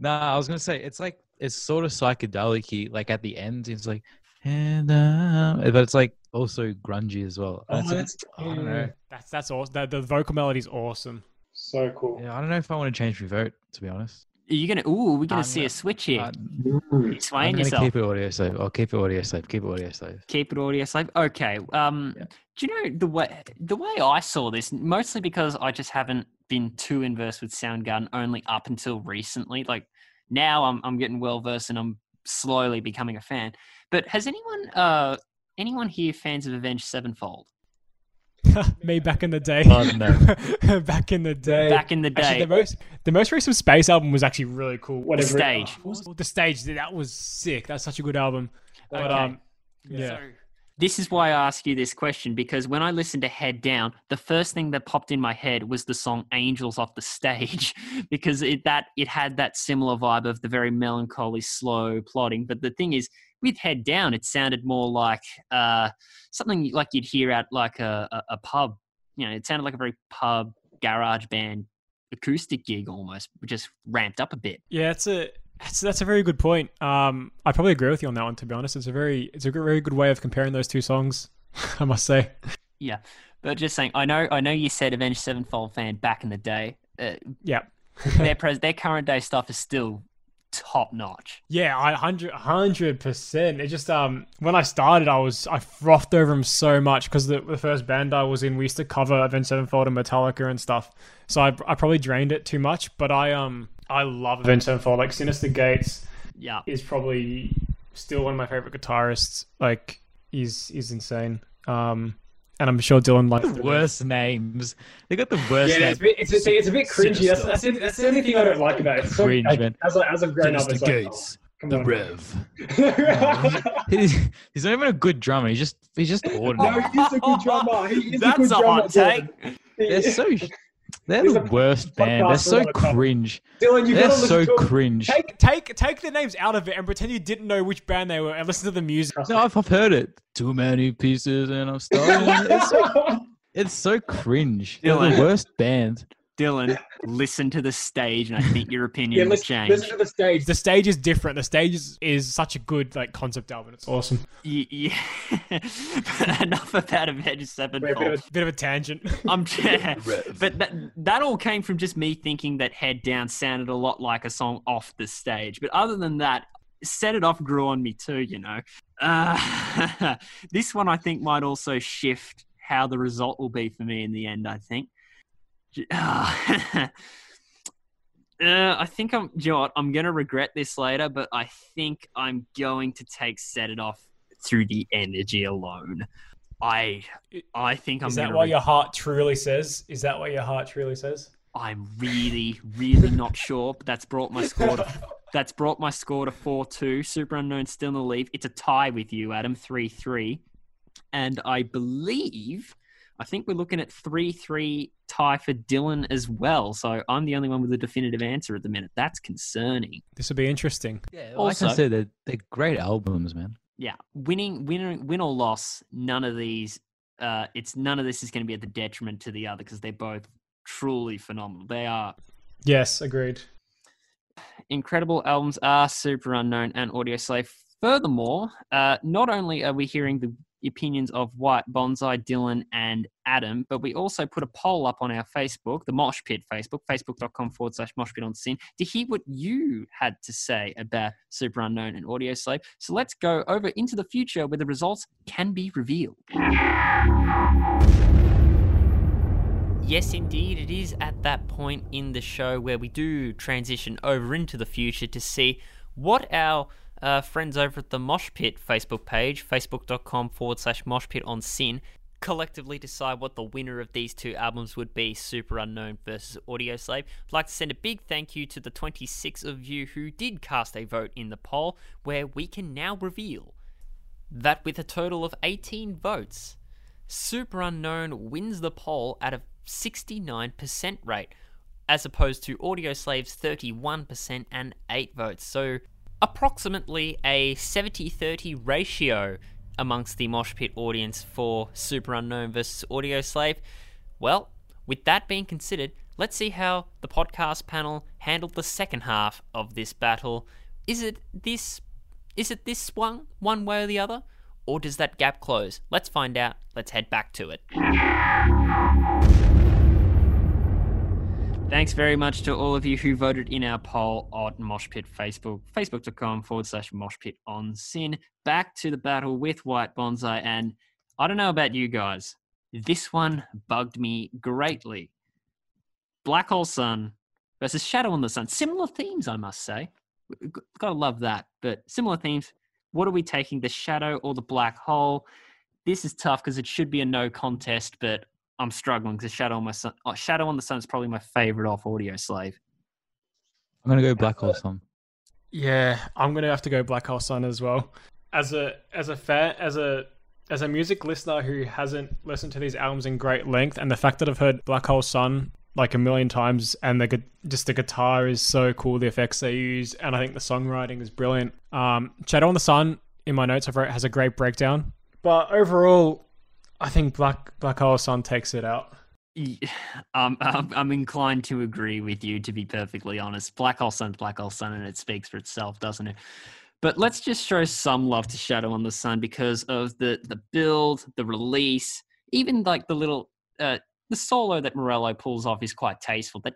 Nah, I was going to say it's like it's sort of psychedelic-y. Like at the end, it's like and uh, but it's like also grungy as well. Oh, that's, that's, oh, I don't know. That's that's awesome. The, the vocal melody's awesome. So cool. Yeah, I don't know if I want to change my vote, to be honest. Are you gonna? Ooh, we're gonna um, see a switch here. Uh, You're swaying yourself. Keep it Audioslave. I'll keep it Audioslave. Keep it Audioslave. Keep it Audioslave. Okay. Um, yeah. Do you know the way the way I saw this? Mostly because I just haven't been too inversed with Soundgarden only up until recently. Like now, I'm I'm getting well versed and I'm slowly becoming a fan. But has anyone uh anyone here fans of Avenged Sevenfold? Me back in the day. Oh, no. back in the day. Back in the day. Actually, the most the most recent Space album was actually really cool. Whatever. The Stage. It was. The Stage. That was sick. That's such a good album. But okay. um, yeah. So, this is why I ask you this question, because when I listened to Head Down, the first thing that popped in my head was the song "Angels Off the Stage," because it that it had that similar vibe of the very melancholy, slow plotting. But the thing is, with Head Down, it sounded more like uh, something like you'd hear at like a, a, a pub, you know, it sounded like a very pub garage band acoustic gig almost, just ramped up a bit. Yeah, it's a it's, that's a very good point. Um, I probably agree with you on that one. To be honest, it's a very it's a very good way of comparing those two songs, I must say. Yeah, but just saying, I know I know you said Avenged Sevenfold fan back in the day. Uh, yeah, their pres their current day stuff is still top notch. Yeah, I one hundred percent. It just um when I started, I was I frothed over them so much because the, the first band I was in, we used to cover Avenged Sevenfold and Metallica and stuff. So I I probably drained it too much, but I um I love Avenged Sevenfold. Like Sinister Gates, yeah, is probably still one of my favorite guitarists. Like he's he's insane. Um. And I'm sure Dylan likes the worst names. They got the worst. Yeah, names. It's, a bit, it's, a, it's a bit cringy. That's, that's, it, that's the only thing I don't like about it. It's cringe, so, man. As, as I've grown up, it's like, oh, the on. Rev. Oh, he's, he's not even a good drummer. He's just he's just ordinary. No, he's a good drummer. He is that's a, good a hot drummer, take. They're so they're he's the worst band. They're so cringe. Dylan, you they're so to cringe. Take take take the names out of it and pretend you didn't know which band they were and listen to the music. No, I've, I've heard it. Too many pieces and I'm starting. It's so, it's so cringe. Dylan, the worst band. Dylan, listen to The Stage, and I think your opinion yeah, will listen, change. Listen to The Stage. The Stage is different. The Stage is, is such a good like concept album. It's awesome. Yeah. But enough about Avenged Sevenfold. A bit of a, bit of a tangent. I'm yeah, but that that all came from just me thinking that Head Down sounded a lot like a song off The Stage. But other than that, Set It Off grew on me too, you know. Uh, this one I think might also shift how the result will be for me in the end, I think. uh, I think I'm, you know what, I'm going to regret this later, but I think I'm going to take Set It Off through the energy alone. I I think I'm Is that what re- your heart truly says? Is that what your heart truly says? I'm really, really not sure, but that's brought my score to That's brought my score to four two. Superunknown still in the lead. It's a tie with you, Adam, three three. And I believe, I think we're looking at three three tie for Dylan as well. So I'm the only one with a definitive answer at the minute. That's concerning. This will be interesting. Yeah, well, also, I can say they're, they're great albums, man. Yeah, winning, win, win or loss, none of these, uh, it's none of this is going to be at the detriment to the other because they're both truly phenomenal. They are. Yes, agreed. Incredible albums are Superunknown and Audioslave. Furthermore, uh, not only are we hearing the opinions of White Bonsai, Dylan, and Adam, but we also put a poll up on our Facebook, the Mosh Pit Facebook, facebook dot com forward slash moshpitonsin, to hear what you had to say about Superunknown and Audioslave. So let's go over into the future where the results can be revealed. Yes, indeed, it is at that point in the show where we do transition over into the future to see what our uh, friends over at the Moshpit Facebook page, facebook dot com forward slash moshpitonsin, collectively decide what the winner of these two albums would be, Superunknown versus Audioslave. I'd like to send a big thank you to the twenty-six of you who did cast a vote in the poll, where we can now reveal that with a total of eighteen votes, Superunknown wins the poll out of sixty-nine percent rate, as opposed to Audioslave's thirty-one percent and eight votes. So approximately a seventy thirty ratio amongst the Mosh Pit audience for Superunknown versus Audioslave. Well, with that being considered, let's see how the podcast panel handled the second half of this battle. Is it this? Is it this swung one way or the other? Or does that gap close? Let's find out. Let's head back to it. Thanks very much to all of you who voted in our poll on Moshpit Facebook, facebook dot com forward slash moshpitonsin. Back to the battle with White Bonsai, and I don't know about you guys, this one bugged me greatly. Black Hole Sun versus Shadow on the Sun. Similar themes, I must say. Gotta love that, but similar themes. What are we taking, the shadow or the black hole? This is tough because it should be a no contest, but I'm struggling because Shadow on my Sun, oh, Shadow on the Sun is probably my favorite off Audioslave. I'm gonna go Black Hole Sun. Yeah, I'm gonna have to go Black Hole Sun as well. As a as a fan, as a as a music listener who hasn't listened to these albums in great length, and the fact that I've heard Black Hole Sun like a million times, and the just the guitar is so cool, the effects they use, and I think the songwriting is brilliant. Um, Shadow on the Sun, in my notes I've wrote, has a great breakdown, but overall, I think Black Black Hole Sun takes it out. I'm, I'm inclined to agree with you, to be perfectly honest. Black Hole Sun, Black Hole Sun, and it speaks for itself, doesn't it? But let's just show some love to Shadow on the Sun because of the the build, the release, even like the little uh, the solo that Morello pulls off is quite tasteful. That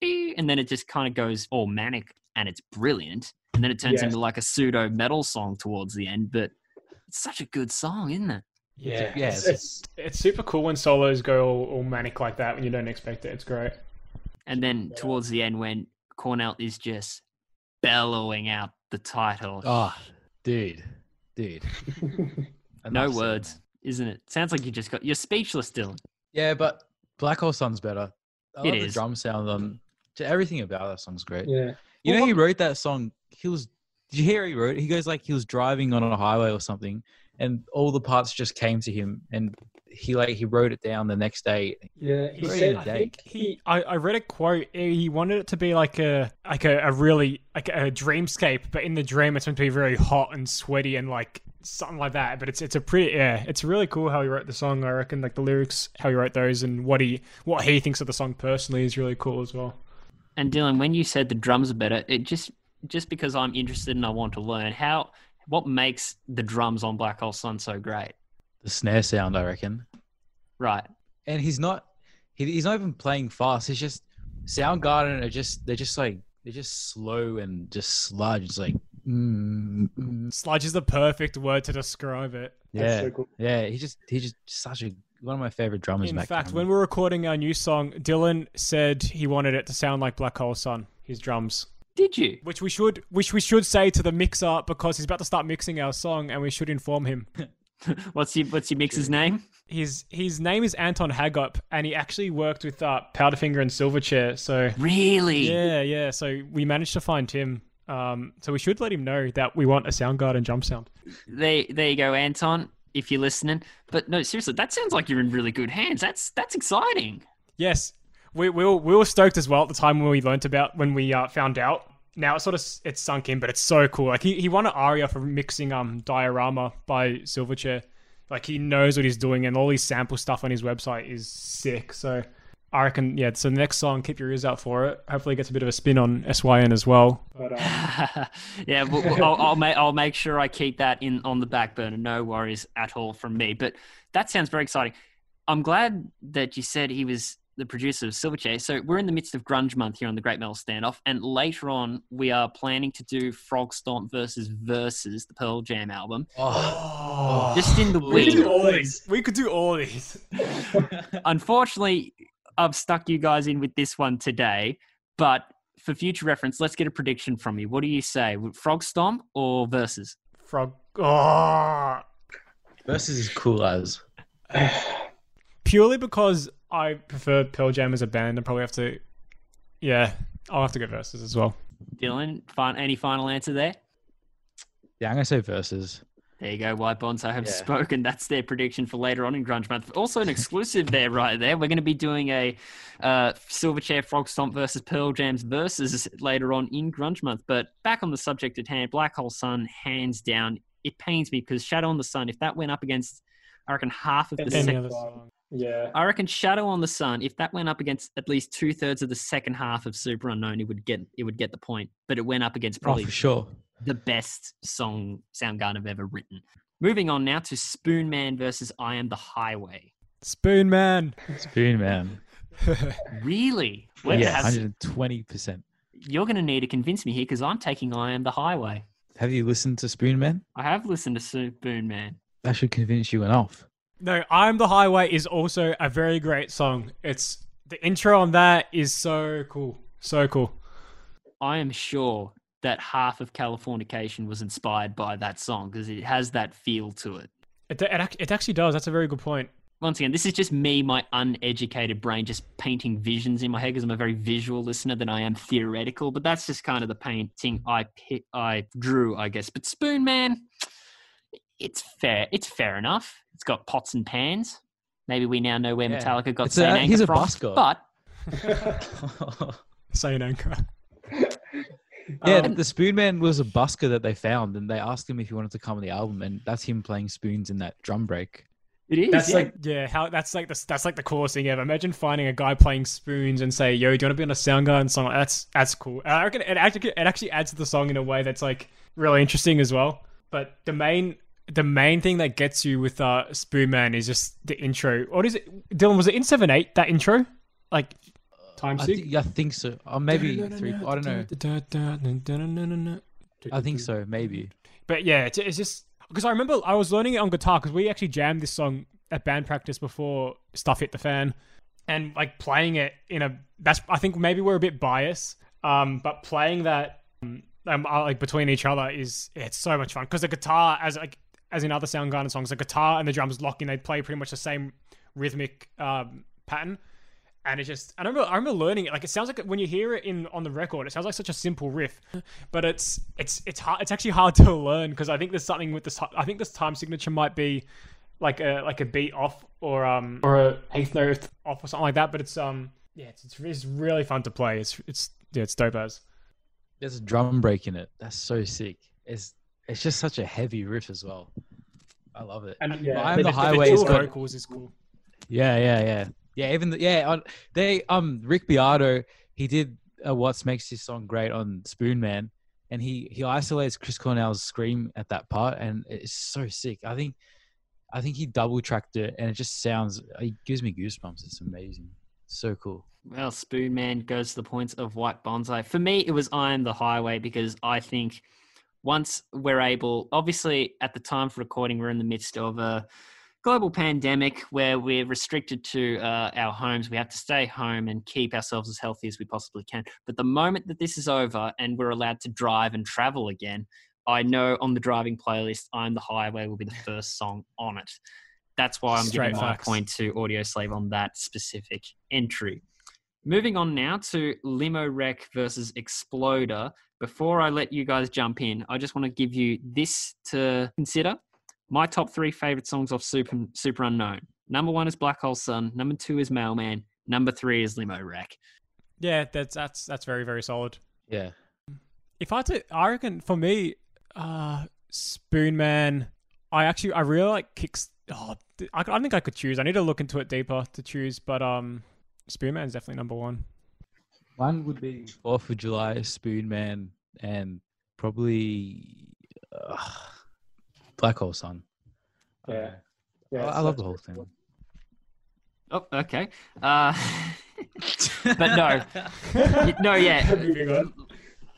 and then it just kind of goes all manic, and it's brilliant. And then it turns yes. into like a pseudo metal song towards the end. But it's such a good song, isn't it? Yeah, yeah it's, it's, it's super cool when solos go all, all manic like that when you don't expect it. It's great. And then yeah. towards the end when Cornell is just bellowing out the title. Oh, dude, dude. No words, that. Isn't it? Sounds like you just got, you're speechless, Dylan. Yeah, but Black Hole Sun's better. I it love is. The drum sound on everything about that song's great. Yeah. You well, know, he wrote that song. He was, did you hear he wrote it? He goes like he was driving on a highway or something. And all the parts just came to him, and he like he wrote it down the next day. Yeah, he, he said. I think he. I, I read a quote. He wanted it to be like a like a, a really like a dreamscape, but in the dream it's meant to be very hot and sweaty and like something like that. But it's it's a pretty yeah. It's really cool how he wrote the song. I reckon like the lyrics, how he wrote those, and what he what he thinks of the song personally is really cool as well. And Dylan, when you said the drums are better, it just just because I'm interested and I want to learn how. What makes the drums on Black Hole Sun so great? The snare sound, I reckon. Right. And he's not, he, he's not even playing fast. It's just Soundgarden are just, they're just like, they're just slow and just sludge. It's like, mm, mm. Sludge is the perfect word to describe it. Yeah. So cool. Yeah. He just, he just such a, one of my favorite drummers. In fact, when we were recording our new song, Dylan said he wanted it to sound like Black Hole Sun, his drums. Did you? Which we should, which we should say to the mixer because he's about to start mixing our song, and we should inform him. what's he? What's he mixer's name? His his name is Anton Hagup, and he actually worked with uh, Powderfinger and Silverchair. So really, yeah, yeah. So we managed to find him. Um, so we should let him know that we want a Soundgarden drum sound. There, there you go, Anton. If you're listening, but no, seriously, that sounds like you're in really good hands. That's that's exciting. Yes. We, we, were, we were stoked as well at the time when we learnt about, when we uh, found out. Now it's sort of, it's sunk in, but it's so cool. Like he, he won an ARIA for mixing um Diorama by Silverchair. Like he knows what he's doing, and all his sample stuff on his website is sick. So I reckon, yeah, so the next song, keep your ears out for it. Hopefully it gets a bit of a spin on S Y N as well. But, um... yeah, well, I'll, I'll, make, I'll make sure I keep that in on the back burner. No worries at all from me. But that sounds very exciting. I'm glad that you said he was the producer of Silverchair. So we're in the midst of grunge month here on the Great Metal Standoff, and later on we are planning to do Frog Stomp versus Versus, the Pearl Jam album. Oh, just in the week. We could do all these. We could do all these. Unfortunately, I've stuck you guys in with this one today, but for future reference, let's get a prediction from you. What do you say? Frog Stomp or Versus? Frog. Oh. Versus is cool as. Purely because I prefer Pearl Jam as a band. I probably have to, yeah, I'll have to go Versus as well. Dylan, fin- any final answer there? Yeah, I'm going to say Versus. There you go, White Bonsai have yeah. spoken. That's their prediction for later on in Grunge Month. Also an exclusive there, right there. We're going to be doing a uh, Silverchair Frog Stomp versus Pearl Jam's Versus later on in Grunge Month. But back on the subject at hand, Black Hole Sun, hands down. It pains me because Shadow on the Sun, if that went up against, I reckon, half of the second... Yeah, I reckon Shadow on the Sun, if that went up against at least two thirds of the second half of Superunknown, it would get it would get the point. But it went up against probably oh, for sure. the best song Soundgarden have ever written. Moving on now to Spoon Man versus I Am the Highway. Spoon Man, Spoon Man. Really? We're yeah, one hundred twenty percent. You're going to need to convince me here because I'm taking I Am the Highway. Have you listened to Spoon Man? I have listened to Spoon Man. That should convince you enough. No, I'm the Highway is also a very great song. It's the intro on that is so cool. So cool. I am sure that half of Californication was inspired by that song because it has that feel to it. It, it. it actually does. That's a very good point. Once again, this is just me, my uneducated brain, just painting visions in my head because I'm a very visual listener than I am theoretical, but that's just kind of the painting I pick, I drew, I guess. But Spoon Man, it's fair. It's fair enough. It's got pots and pans. Maybe we now know where yeah. Metallica got Saint Anger he's from. He's a busker. But... Saint Anger. Yeah, um, the Spoon Man was a busker that they found, and they asked him if he wanted to come on the album, and that's him playing spoons in that drum break. It is. That's yeah. like yeah. How that's like the that's like the coolest thing ever. Imagine finding a guy playing spoons and say, "Yo, do you want to be on a Soundgarden song?" Like, that's that's cool. And I reckon it actually it actually adds to the song in a way that's like really interesting as well. But the main the main thing that gets you with uh, Spoon Man is just the intro. What is it, Dylan? Was it in seven eight that intro? Like time sig? I, th- I think so. Or maybe three. I don't know. I think so. Maybe. But yeah, it's, it's just. Because I remember I was learning it on guitar because we actually jammed this song at band practice before stuff hit the fan, and like playing it in a that's I think maybe we're a bit biased, um, but playing that um, like between each other is it's so much fun because the guitar as like as in other Soundgarden songs the guitar and the drums lock in, they play pretty much the same rhythmic um, pattern, and it's just I remember I remember learning it like it sounds like when you hear it in on the record it sounds like such a simple riff, but it's it's it's hard it's actually hard to learn because I think there's something with this I think this time signature might be like a like a beat off or um or a eighth note off or something like that, but it's um yeah it's it's, it's really fun to play it's it's yeah it's dope as there's a drum break in it that's so sick it's it's just such a heavy riff as well. I love it. And yeah, I'm the, the highway is vocals is cool. Yeah yeah yeah. Yeah, even the, yeah, on, they um Rick Beato, he did uh, what makes this song great on Spoon Man, and he, he isolates Chris Cornell's scream at that part, and it's so sick. I think I think he double tracked it, and it just sounds it gives me goosebumps. It's amazing, so cool. Well, Spoon Man goes to the points of White Bonsai. For me, it was I'm the Highway because I think once we're able, obviously at the time for recording, we're in the midst of a global pandemic where we're restricted to uh, our homes. We have to stay home and keep ourselves as healthy as we possibly can. But the moment that this is over and we're allowed to drive and travel again, I know on the driving playlist, I'm the Highway will be the first song on it. That's why I'm Straight giving facts. My point to Audioslave on that specific entry. Moving on now to Limo Wreck versus Exploder. Before I let you guys jump in, I just want to give you this to consider. My top three favorite songs off Super, Super Unknown. Number one is Black Hole Sun. Number two is Mailman. Number three is Limo Wreck. Yeah, that's that's that's very very solid. Yeah. If I had to, I reckon for me, uh, Spoon Man. I actually I really like kicks. Oh, I don't think I could choose. I need to look into it deeper to choose. But um, Spoon Man is definitely number one. One would be Fourth of July, Spoon Man, and probably. Uh... Black Hole Sun. Yeah. yeah I, I love the whole thing. Oh, okay. Uh, but no. no, yeah.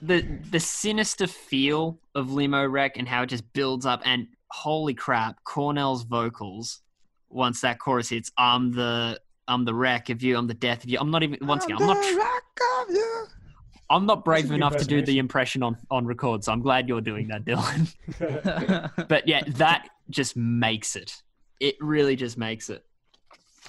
The the sinister feel of Limo Wreck and how it just builds up and holy crap, Cornell's vocals, once that chorus hits, I'm the I'm the wreck of you, I'm the death of you. I'm not even once I'm again I'm not the wreck of you. I'm not brave enough to do the impression on, on record, so I'm glad you're doing that, Dylan. But yeah, that just makes it. It really just makes it.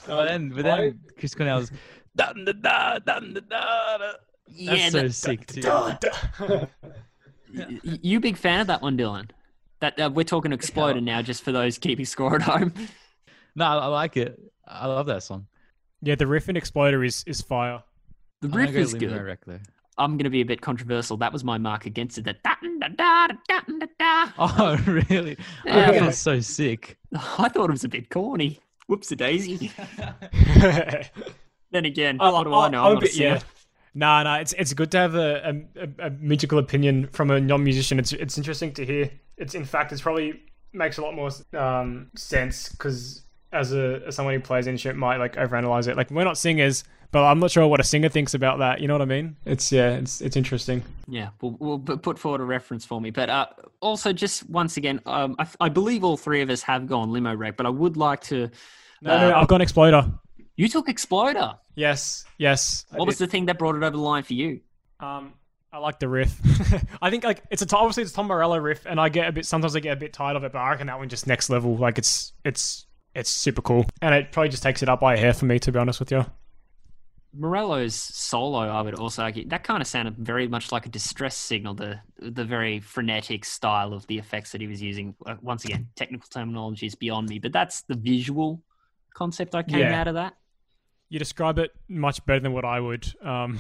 Oh, then, but then Chris Cornell's... da, da, da, da, da, da. Yeah, that's so that, sick, too. Da, da, da. you, you big fan of that one, Dylan? That uh, we're talking Exploder now, just for those keeping score at home. No, I like it. I love that song. Yeah, the riff in Exploder is, is fire. The riff I'm is good. Wreck, though. I'm going to be a bit controversial. That was my mark against it. That da, da, da, da, da, da. Oh, really? Yeah. I thought it was so sick. I thought it was a bit corny. Whoops-a-daisy. Then again, I'll, what do I'll, I know? I'll I'm not a singer. Yeah. Nah, nah, it's it's good to have a, a, a musical opinion from a non-musician. It's it's interesting to hear. It's in fact, it's probably makes a lot more um, sense because as a as someone who plays instrument might like overanalyze it. Like we're not singers. But I'm not sure what a singer thinks about that. You know what I mean? It's yeah, it's it's interesting. Yeah, we'll, we'll put forward a reference for me. But uh, also, just once again, um, I, I believe all three of us have gone Limo Wreck, but I would like to. Uh, no, no, no, I've gone Exploder. You took Exploder. Yes, yes. What was the thing that brought it over the line for you? Um, I like the riff. I think like it's a t- obviously it's Tom Morello riff, and I get a bit sometimes I get a bit tired of it, but I reckon that one just next level. Like it's it's it's super cool, and it probably just takes it up by a hair for me, to be honest with you. Morello's solo, I would also argue, that kind of sounded very much like a distress signal, the the very frenetic style of the effects that he was using. Once again, technical terminology is beyond me, but that's the visual concept I came yeah. out of that. You describe it much better than what I would. Um,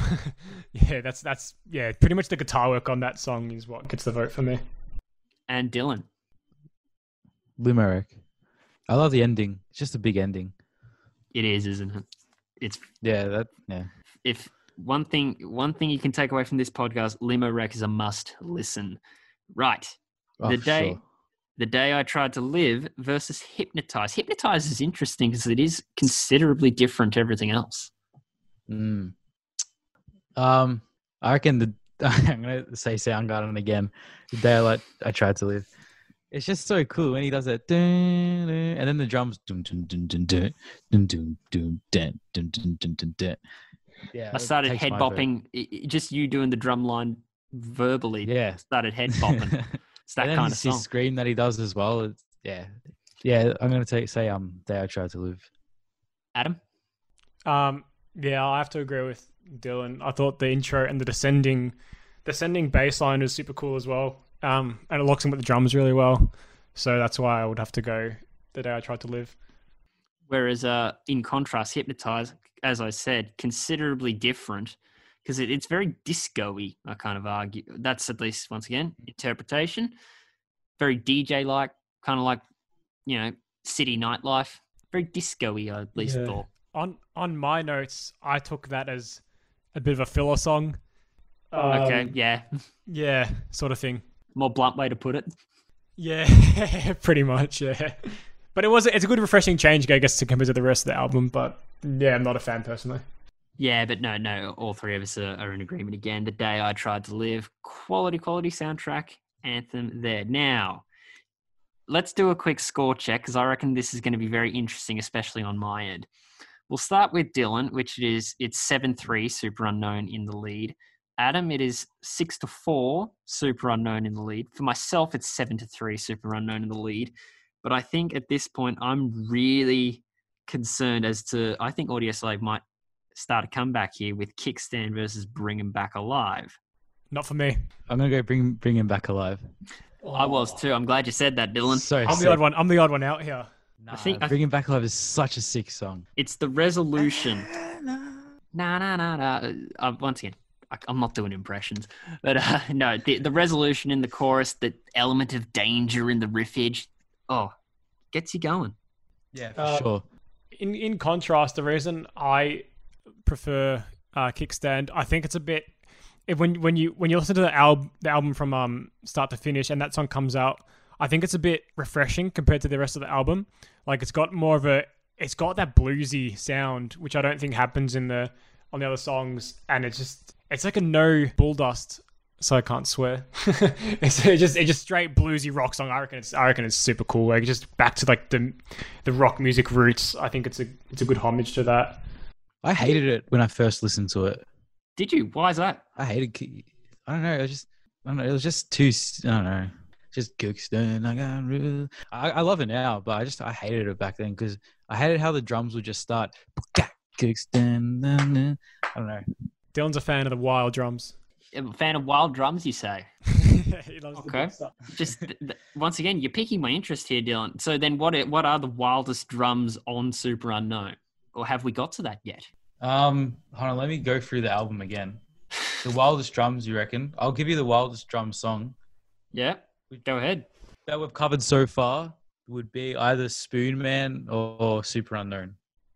yeah, that's, that's yeah, pretty much the guitar work on that song is what gets the vote for me. And Dylan? Limo Wreck. I love the ending. It's just a big ending. It is, isn't it? It's yeah. That yeah. If one thing, one thing you can take away from this podcast, Limo Wreck is a must listen. Right. Oh, the day, sure. The Day I Tried to Live versus Hypnotize. Hypnotize is interesting because it is considerably different to everything else. Mm. Um, I reckon the I'm gonna say Soundgarden again. The Day I, I Tried to Live. It's just so cool when he does that, and then the drums. Yeah, I started head bopping. It, just you doing the drum line verbally. Yeah, started head bopping. It's that and kind of song. His scream that he does as well. It's, yeah, yeah. I'm gonna take, say um, Day I Tried to Live. Adam. Um. Yeah, I have to agree with Dylan. I thought the intro and the descending, descending bass line was super cool as well. Um, and it locks in with the drums really well. So that's why I would have to go The Day I Tried to Live. Whereas uh, in contrast, Hypnotize, as I said, considerably different because it, it's very disco-y, I kind of argue. That's at least, once again, interpretation. Very D J-like, kind of like, you know, city nightlife. Very disco-y, I at least yeah. thought. On, on my notes, I took that as a bit of a filler song. Um, okay, yeah. Yeah, sort of thing. More blunt way to put it. Yeah, pretty much, yeah. But it was it's a good refreshing change, I guess, to compare to the rest of the album, but yeah, I'm not a fan personally. Yeah, but no, no, all three of us are, are in agreement again. The Day I Tried to Live, quality, quality soundtrack, anthem there. Now, let's do a quick score check, because I reckon this is going to be very interesting, especially on my end. We'll start with Dylan, which is it's seven three, Superunknown in the lead. Adam, it is six to four, Superunknown in the lead. For myself, it's seven to three, Superunknown in the lead. But I think at this point, I'm really concerned as to I think Audioslave might start a comeback here with Kickstand versus Bring Him Back Alive. Not for me. I'm gonna go Bring Bring Him Back Alive. Oh. I was too. I'm glad you said that, Dylan. So I'm sick. the odd one. I'm the odd one out here. Nah, I think Bring I th- Him Back Alive is such a sick song. It's the resolution. Nah, nah, nah, nah. Uh, once again. I'm not doing impressions, but uh, no, the, the resolution in the chorus, the element of danger in the riffage, oh, gets you going. Yeah, for uh, sure. In in contrast, the reason I prefer uh, Kickstand, I think it's a bit if when when you when you listen to the album the album from um start to finish, and that song comes out, I think it's a bit refreshing compared to the rest of the album. Like it's got more of a it's got that bluesy sound, which I don't think happens in the on the other songs, and it's just. It's like a no bull dust, so I can't swear. it's it just it's just straight bluesy rock song. I reckon it's I reckon it's super cool. Like just back to like the the rock music roots. I think it's a it's a good homage to that. I hated it when I first listened to it. Did you? Why is that? I hated. I don't know. It was just I don't know. It was just too. I don't know. Just Gookstone. I I love it now, but I just I hated it back then because I hated how the drums would just start. I don't know. Dylan's a fan of the wild drums. A fan of wild drums, you say? He loves okay. The stuff. Just th- th- once again, you're piquing my interest here, Dylan. So then, what? Are, what are the wildest drums on Superunknown, or have we got to that yet? Um, hold on, let me go through the album again. The wildest drums, you reckon? I'll give you the wildest drum song. Yeah, go ahead. That we've covered so far would be either Spoon Man or Superunknown.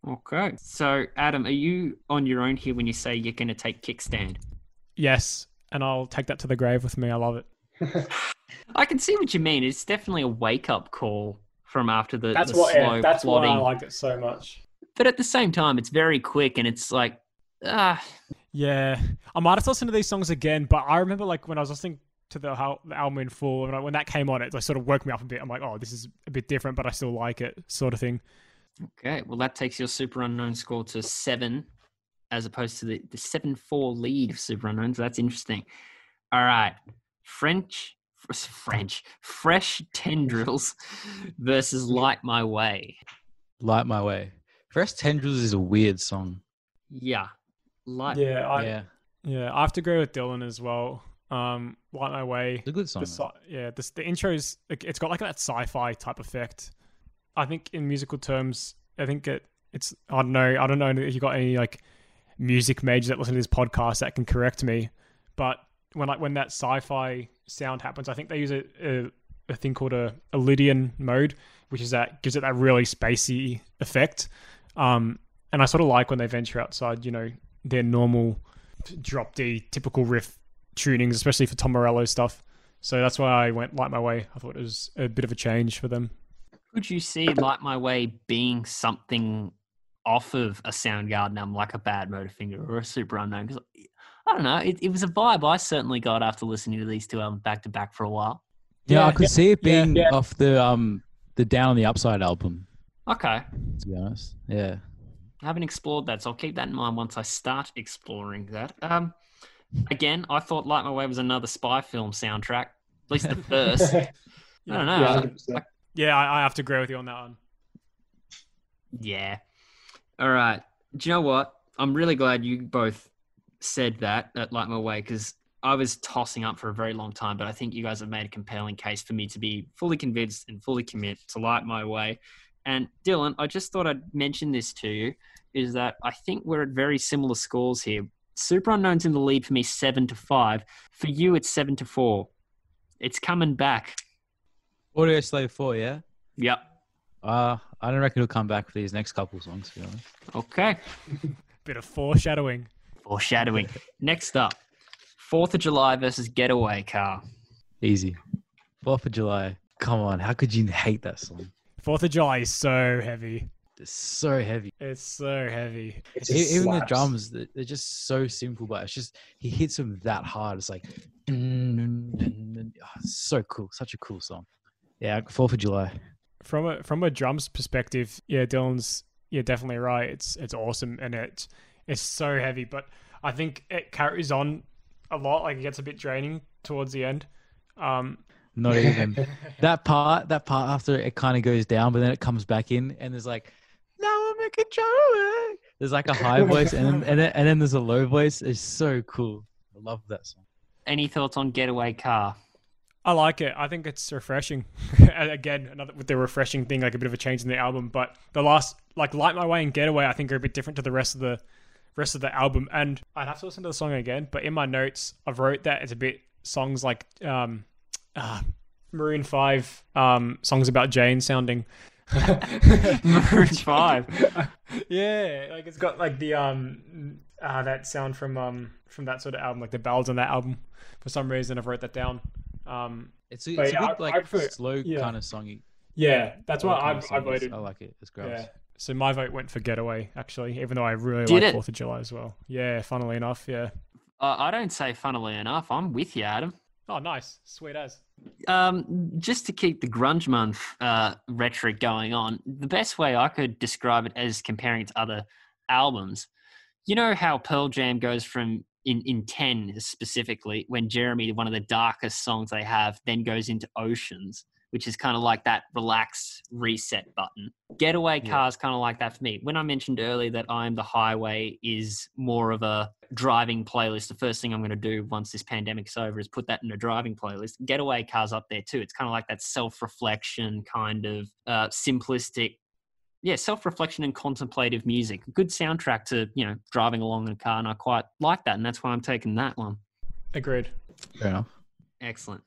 Okay. So, Adam, are you on your own here when you say you're going to take Kickstand? Yes, and I'll take that to the grave with me. I love it. I can see what you mean. It's definitely a wake-up call from after the, that's the what, slow yeah, that's plotting. That's why I liked it so much. But at the same time, it's very quick, and it's like, ah. Yeah. I might have to listen to these songs again, but I remember like when I was listening to the album in full, and when that came on, it like, sort of woke me up a bit. I'm like, oh, this is a bit different, but I still like it sort of thing. Okay, well, that takes your Superunknown score to seven as opposed to the, the seven four lead of Superunknown, so that's interesting. All right, French, French, Fresh Tendrils versus Light My Way. Light My Way. Fresh Tendrils is a weird song. Yeah. Light. Yeah, I, yeah. yeah I have to agree with Dylan as well. Um, Light My Way. It's a good song. The, yeah, the, the intro's, it's got like that sci-fi type effect. I think in musical terms, I think it, it's, I don't know, I don't know if you got any like music majors that listen to this podcast that can correct me, but when like when that sci-fi sound happens, I think they use a, a a thing called a, a Lydian mode, which is that gives it that really spacey effect. Um, and I sort of like when they venture outside, you know, their normal drop D typical riff tunings, especially for Tom Morello stuff. So that's why I went Light My Way. I thought it was a bit of a change for them. Could you see Light My Way being something off of a Soundgarden album, like a Bad Motorfinger or a Superunknown? Because I don't know, it, it was a vibe I certainly got after listening to these two albums back to back for a while. Yeah, yeah I could yeah, see it being yeah, yeah. off the um the Down on the Upside album. Okay. To be honest, yeah. I haven't explored that, so I'll keep that in mind once I start exploring that. Um, again, I thought Light My Way was another spy film soundtrack, at least the first. I don't know. Yeah, I, I, yeah, I have to agree with you on that one. Yeah. All right. Do you know what? I'm really glad you both said that at Light My Way, because I was tossing up for a very long time, but I think you guys have made a compelling case for me to be fully convinced and fully commit to Light My Way. And Dylan, I just thought I'd mention this to you, is that I think we're at very similar scores here. Superunknown's in the lead for me, seven to five. For you, it's seven to four. It's coming back. Audioslave four, yeah? Yep. Uh, I don't reckon it'll come back for these next couple songs, to be honest. Okay. Bit of foreshadowing. Foreshadowing. Next up, fourth of July versus Getaway Car. Easy. fourth of July. Come on, how could you hate that song? fourth of July is so heavy. It's so heavy. It's so heavy. It Even slaps. The drums, they're just so simple, but it's just, he hits them that hard. It's like, dun, dun, dun, dun. Oh, it's so cool. Such a cool song. Yeah, fourth of July. From a from a drums perspective, yeah, Dylan's, you're definitely right. It's it's awesome, and it, it's so heavy, but I think it carries on a lot. Like, it gets a bit draining towards the end. Um Not even that part. That part after it kind of goes down, but then it comes back in, and there's like, now I'm in control. There's like a high voice, and and then, and then there's a low voice. It's so cool. I love that song. Any thoughts on Getaway Car? I like it. I think it's refreshing. Again, another with the refreshing thing, like a bit of a change in the album. But the last, like Light My Way and Getaway, I think are a bit different to the rest of the rest of the album. And I'd have to listen to the song again. But in my notes, I've wrote that it's a bit songs like. Um, Uh, Maroon five um, songs about Jane sounding. Maroon five. Yeah, like it's got like the um uh, that sound from um from that sort of album, like the ballads on that album. For some reason, I've wrote that down. Um, it's a, it's yeah, a good I, like I prefer, slow yeah. kind of songy. Yeah, yeah that's why I I voted. I like it. It's great. Yeah. So my vote went for Getaway actually, even though I really Did like Fourth of July as well. Yeah, funnily enough, yeah. Uh, I don't say funnily enough. I'm with you, Adam. Oh, nice. Sweet as. Um, just to keep the grunge month uh, rhetoric going on, the best way I could describe it as comparing it to other albums, you know how Pearl Jam goes from, in, in Ten specifically, when Jeremy, one of the darkest songs they have, then goes into Oceans, which is kind of like that relaxed reset button. Getaway Car is yeah. kind of like that for me. When I mentioned earlier that I'm the Highway is more of a driving playlist, the first thing I'm going to do once this pandemic's over is put that in a driving playlist. Getaway Car's up there too. It's kind of like that self-reflection kind of uh, simplistic, yeah, self-reflection and contemplative music. Good soundtrack to, you know, driving along in a car, and I quite like that, and that's why I'm taking that one. Agreed. Fair enough. Excellent.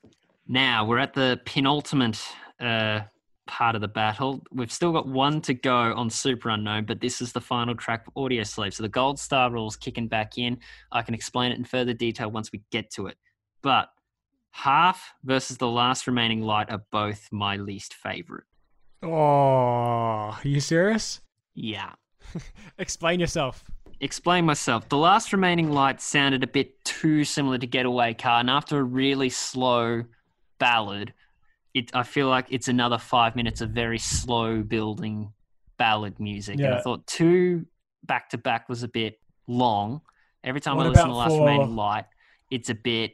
Now, we're at the penultimate uh, part of the battle. We've still got one to go on Superunknown, but this is the final track for Audioslave. So the gold star rule's kicking back in. I can explain it in further detail once we get to it. But Half versus The Last Remaining Light are both my least favourite. Oh, are you serious? Yeah. Explain yourself. Explain myself. The Last Remaining Light sounded a bit too similar to Getaway Car, and after a really slow ballad, it I feel like it's another five minutes of very slow building ballad music. Yeah. And I thought two back to back was a bit long. Every time what I listen to Last four? Remaining Light, it's a bit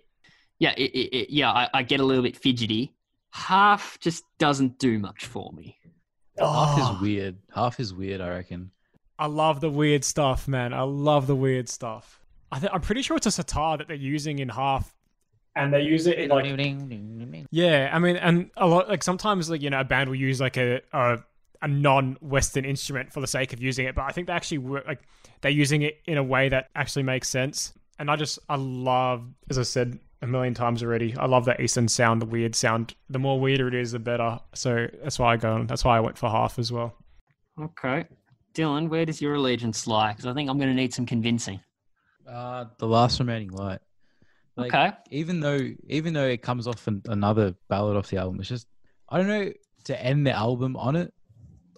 yeah, it, it, it, yeah. I, I get a little bit fidgety. Half just doesn't do much for me. Oh. Half is weird. Half is weird. I reckon. I love the weird stuff, man. I love the weird stuff. I th- I'm pretty sure it's a sitar that they're using in Half. And they use it in like, yeah, I mean, and a lot, like sometimes like, you know, a band will use like a, a, a non-Western instrument for the sake of using it. But I think they actually were like, they're using it in a way that actually makes sense. And I just, I love, as I said a million times already. I love that Eastern sound, the weird sound. The more weirder it is, the better. So that's why I go on. That's why I went for half as well. Okay. Dylan, where does your allegiance lie? Because I think I'm going to need some convincing. Uh, the Last Remaining Light. Like, okay. Even though, even though it comes off an, another ballad off the album, it's just, I don't know, to end the album on it.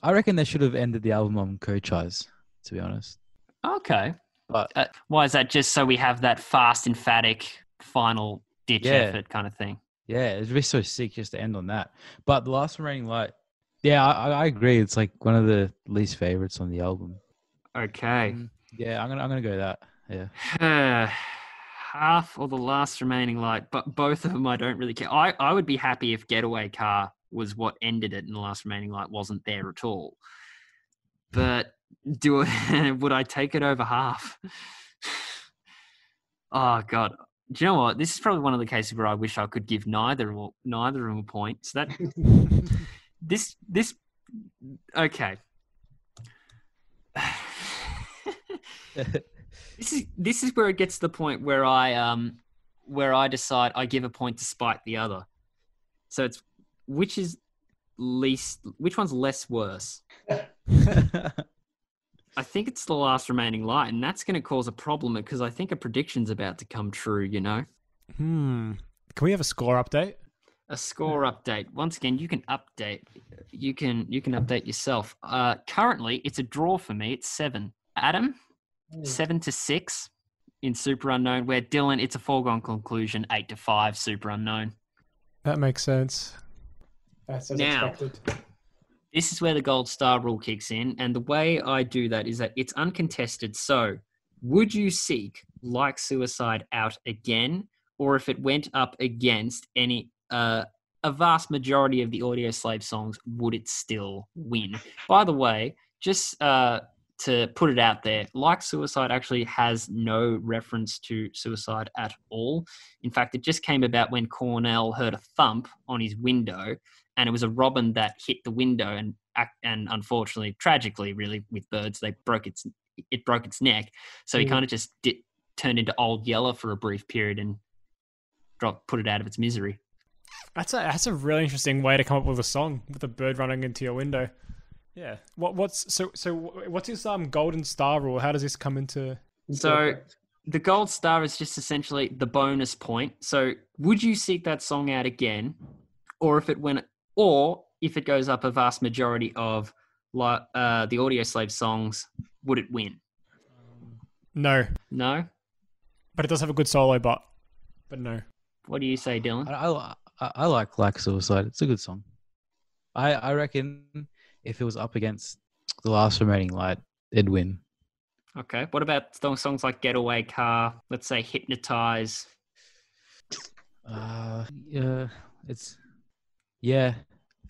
I reckon they should have ended the album on Cochise, to be honest. Okay. But uh, why is that? Just so we have that fast, emphatic, final ditch yeah. effort kind of thing. Yeah, it'd be so sick just to end on that. But The Last Remaining Light, yeah, I, I agree. It's like one of the least favorites on the album. Okay. Um, yeah, I'm gonna I'm gonna go that. Yeah. Half or The Last Remaining Light, but both of them I don't really care. I, I would be happy if Getaway Car was what ended it and The Last Remaining Light wasn't there at all. But do I, would I take it over half? Oh God. Do you know what? This is probably one of the cases where I wish I could give neither or neither of them a point. So that This, this, okay. this is, this is where it gets to the point where I, um, where I decide I give a point to spite the other. So it's, which is least, which one's less worse? I think it's The Last Remaining Light, and that's going to cause a problem because I think a prediction's about to come true, you know? Hmm. Can we have a score update? A score update. Once again, you can update. You can you can update yourself. Uh, currently, it's a draw for me. It's seven. Adam, mm. seven to six in Superunknown. Where Dylan, it's a foregone conclusion. Eight to five. Superunknown. That makes sense. That's as now, expected. This is where the gold star rule kicks in, and the way I do that is that it's uncontested. So, would you seek Like Suicide out again, or if it went up against any? Uh, a vast majority of the Audioslave songs, would it still win? By the way, just uh, to put it out there, Like Suicide actually has no reference to suicide at all. In fact, it just came about when Cornell heard a thump on his window, and it was a robin that hit the window, and and unfortunately, tragically, really, with birds, they broke its it broke its neck. So he mm. kind of just did, turned into Old Yeller for a brief period and dropped, put it out of its misery. That's a that's a really interesting way to come up with a song, with a bird running into your window. Yeah. What what's so so what's this um golden star rule? How does this come into? So the gold star is just essentially the bonus point. So would you seek that song out again, or if it went, or if it goes up a vast majority of like uh, the Audioslave songs, would it win? No. No. But it does have a good solo, but but no. What do you say, Dylan? I, I, I like Like Suicide. It's a good song. I I reckon if it was up against The Last Remaining Light, it'd win. Okay. What about songs like Getaway Car? Let's say Hypnotize. Uh, yeah, it's yeah,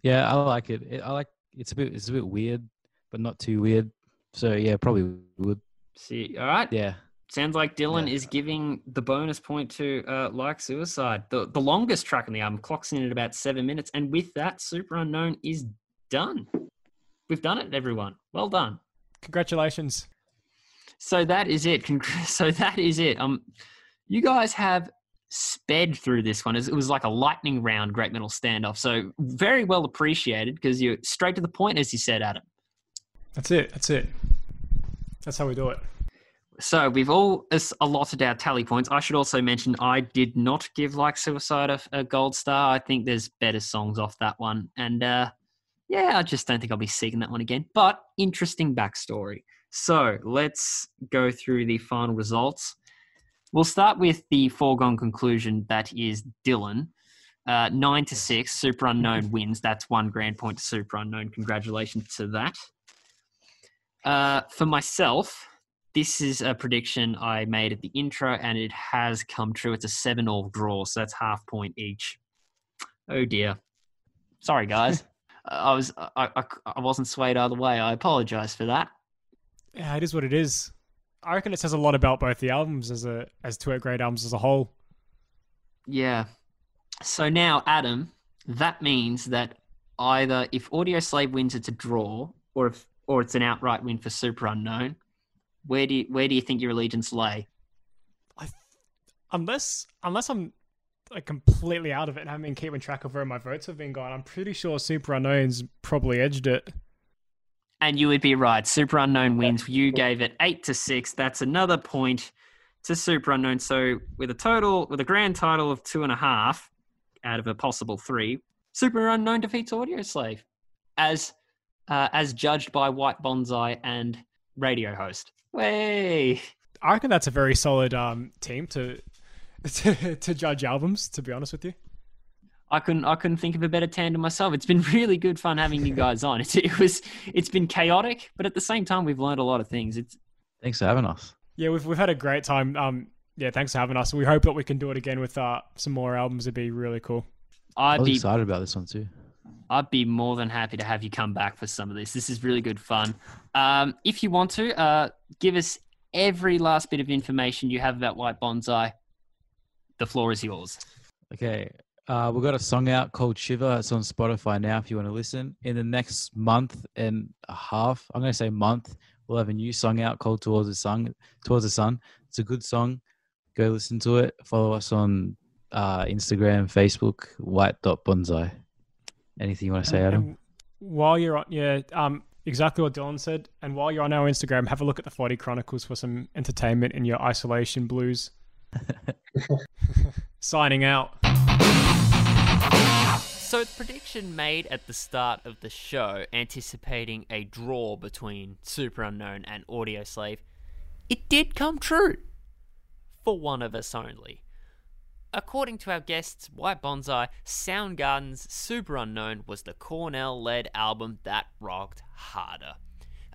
yeah. I like it. it. I like it's a bit. It's a bit weird, but not too weird. So yeah, probably would. See, all right. Yeah. Sounds like Dylan yeah. is giving the bonus point to uh, Like Suicide. The the longest track on the album clocks in at about seven minutes. And with that, Superunknown is done. We've done it, everyone. Well done. Congratulations. So that is it. Cong- so that is it. Um, you guys have sped through this one. It was like a lightning round Great Metal Standoff. So very well appreciated because you're straight to the point, as you said, Adam. That's it. That's it. That's how we do it. So we've all allotted our tally points. I should also mention I did not give Like Suicide a, a gold star. I think there's better songs off that one. And uh, yeah, I just don't think I'll be seeking that one again. But interesting backstory. So let's go through the final results. We'll start with the foregone conclusion that is Dylan. Uh, nine to six, Superunknown wins. That's one grand point to Superunknown. Congratulations to that. Uh, for myself... This is a prediction I made at the intro, and it has come true. It's a seven-all draw, so that's half point each. Oh dear, sorry guys. I was I, I I wasn't swayed either way. I apologize for that. Yeah, it is what it is. I reckon it says a lot about both the albums as a as two great albums as a whole. Yeah. So now, Adam, that means that either if Audioslave wins, it's a draw, or if or it's an outright win for Superunknown. Where do you, where do you think your allegiance lay? I, unless unless I'm like completely out of it and haven't been keeping track of where my votes have been going. I'm pretty sure Superunknown's probably edged it. And you would be right. Superunknown wins. You gave it eight to six. That's another point to Superunknown. So with a total, with a grand total of two and a half out of a possible three, Superunknown defeats Audioslave as uh, as judged by White Bonsai and radio host. Way. I reckon that's a very solid um, team to, to to judge albums. To be honest with you, I couldn't I couldn't think of a better tandem myself. It's been really good fun having you guys on. It's it was it's been chaotic, but at the same time, we've learned a lot of things. It's thanks for having us. Yeah, we've we've had a great time. Um, yeah, thanks for having us. We hope that we can do it again with uh, some more albums. It'd be really cool. I'd I was be excited about this one too. I'd be more than happy to have you come back for some of this. This is really good fun. Um, if you want to, uh, give us every last bit of information you have about White Bonsai. The floor is yours. Okay. Uh, we've got a song out called Shiver. It's on Spotify now if you want to listen. In the next month and a half, I'm going to say month, we'll have a new song out called Towards the Sun. Towards the Sun. It's a good song. Go listen to it. Follow us on uh, Instagram, Facebook, white dot bonsai. Anything you want to say, Adam? And while you're on, yeah, um, exactly what Dylan said. And while you're on our Instagram, have a look at the forty Chronicles for some entertainment in your isolation blues. Signing out. So the prediction made at the start of the show, anticipating a draw between Superunknown and Audioslave, it did come true. For one of us only. According to our guests, White Bonsai, Soundgarden's Superunknown was the Cornell-led album that rocked harder.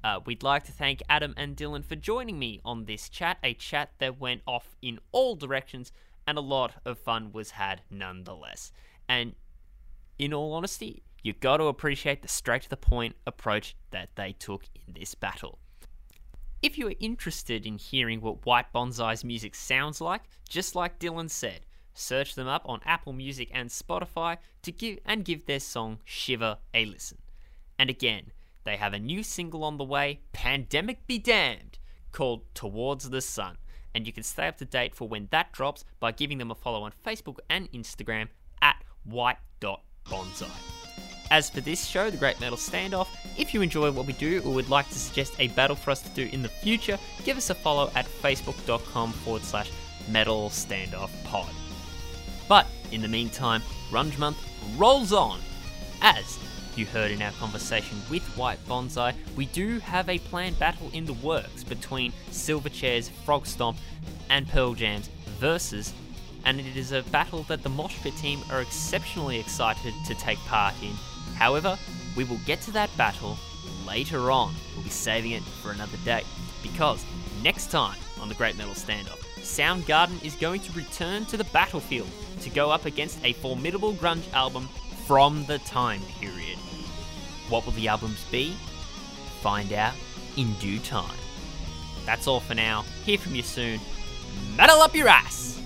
Uh, we'd like to thank Adam and Dylan for joining me on this chat, a chat that went off in all directions, and a lot of fun was had nonetheless. And in all honesty, you've got to appreciate the straight-to-the-point approach that they took in this battle. If you are interested in hearing what White Bonsai's music sounds like, just like Dylan said, search them up on Apple Music and Spotify to give and give their song Shiver a listen. And again, they have a new single on the way, Pandemic Be Damned, called Towards the Sun, and you can stay up to date for when that drops by giving them a follow on Facebook and Instagram at white dot bonsai. As for this show, The Great Metal Standoff, if you enjoy what we do or would like to suggest a battle for us to do in the future, give us a follow at facebook dot com forward slash metal standoff pod. But in the meantime, Grunge Month rolls on. As you heard in our conversation with White Bonsai, we do have a planned battle in the works between Silverchair's Frog Stomp and Pearl Jam's Versus, and it is a battle that the Moshpit team are exceptionally excited to take part in. However, we will get to that battle later on. We'll be saving it for another day, because next time on The Great Metal Standoff, Soundgarden is going to return to the battlefield to go up against a formidable grunge album from the time period. What will the albums be? Find out in due time. That's all for now. Hear from you soon. Metal up your ass!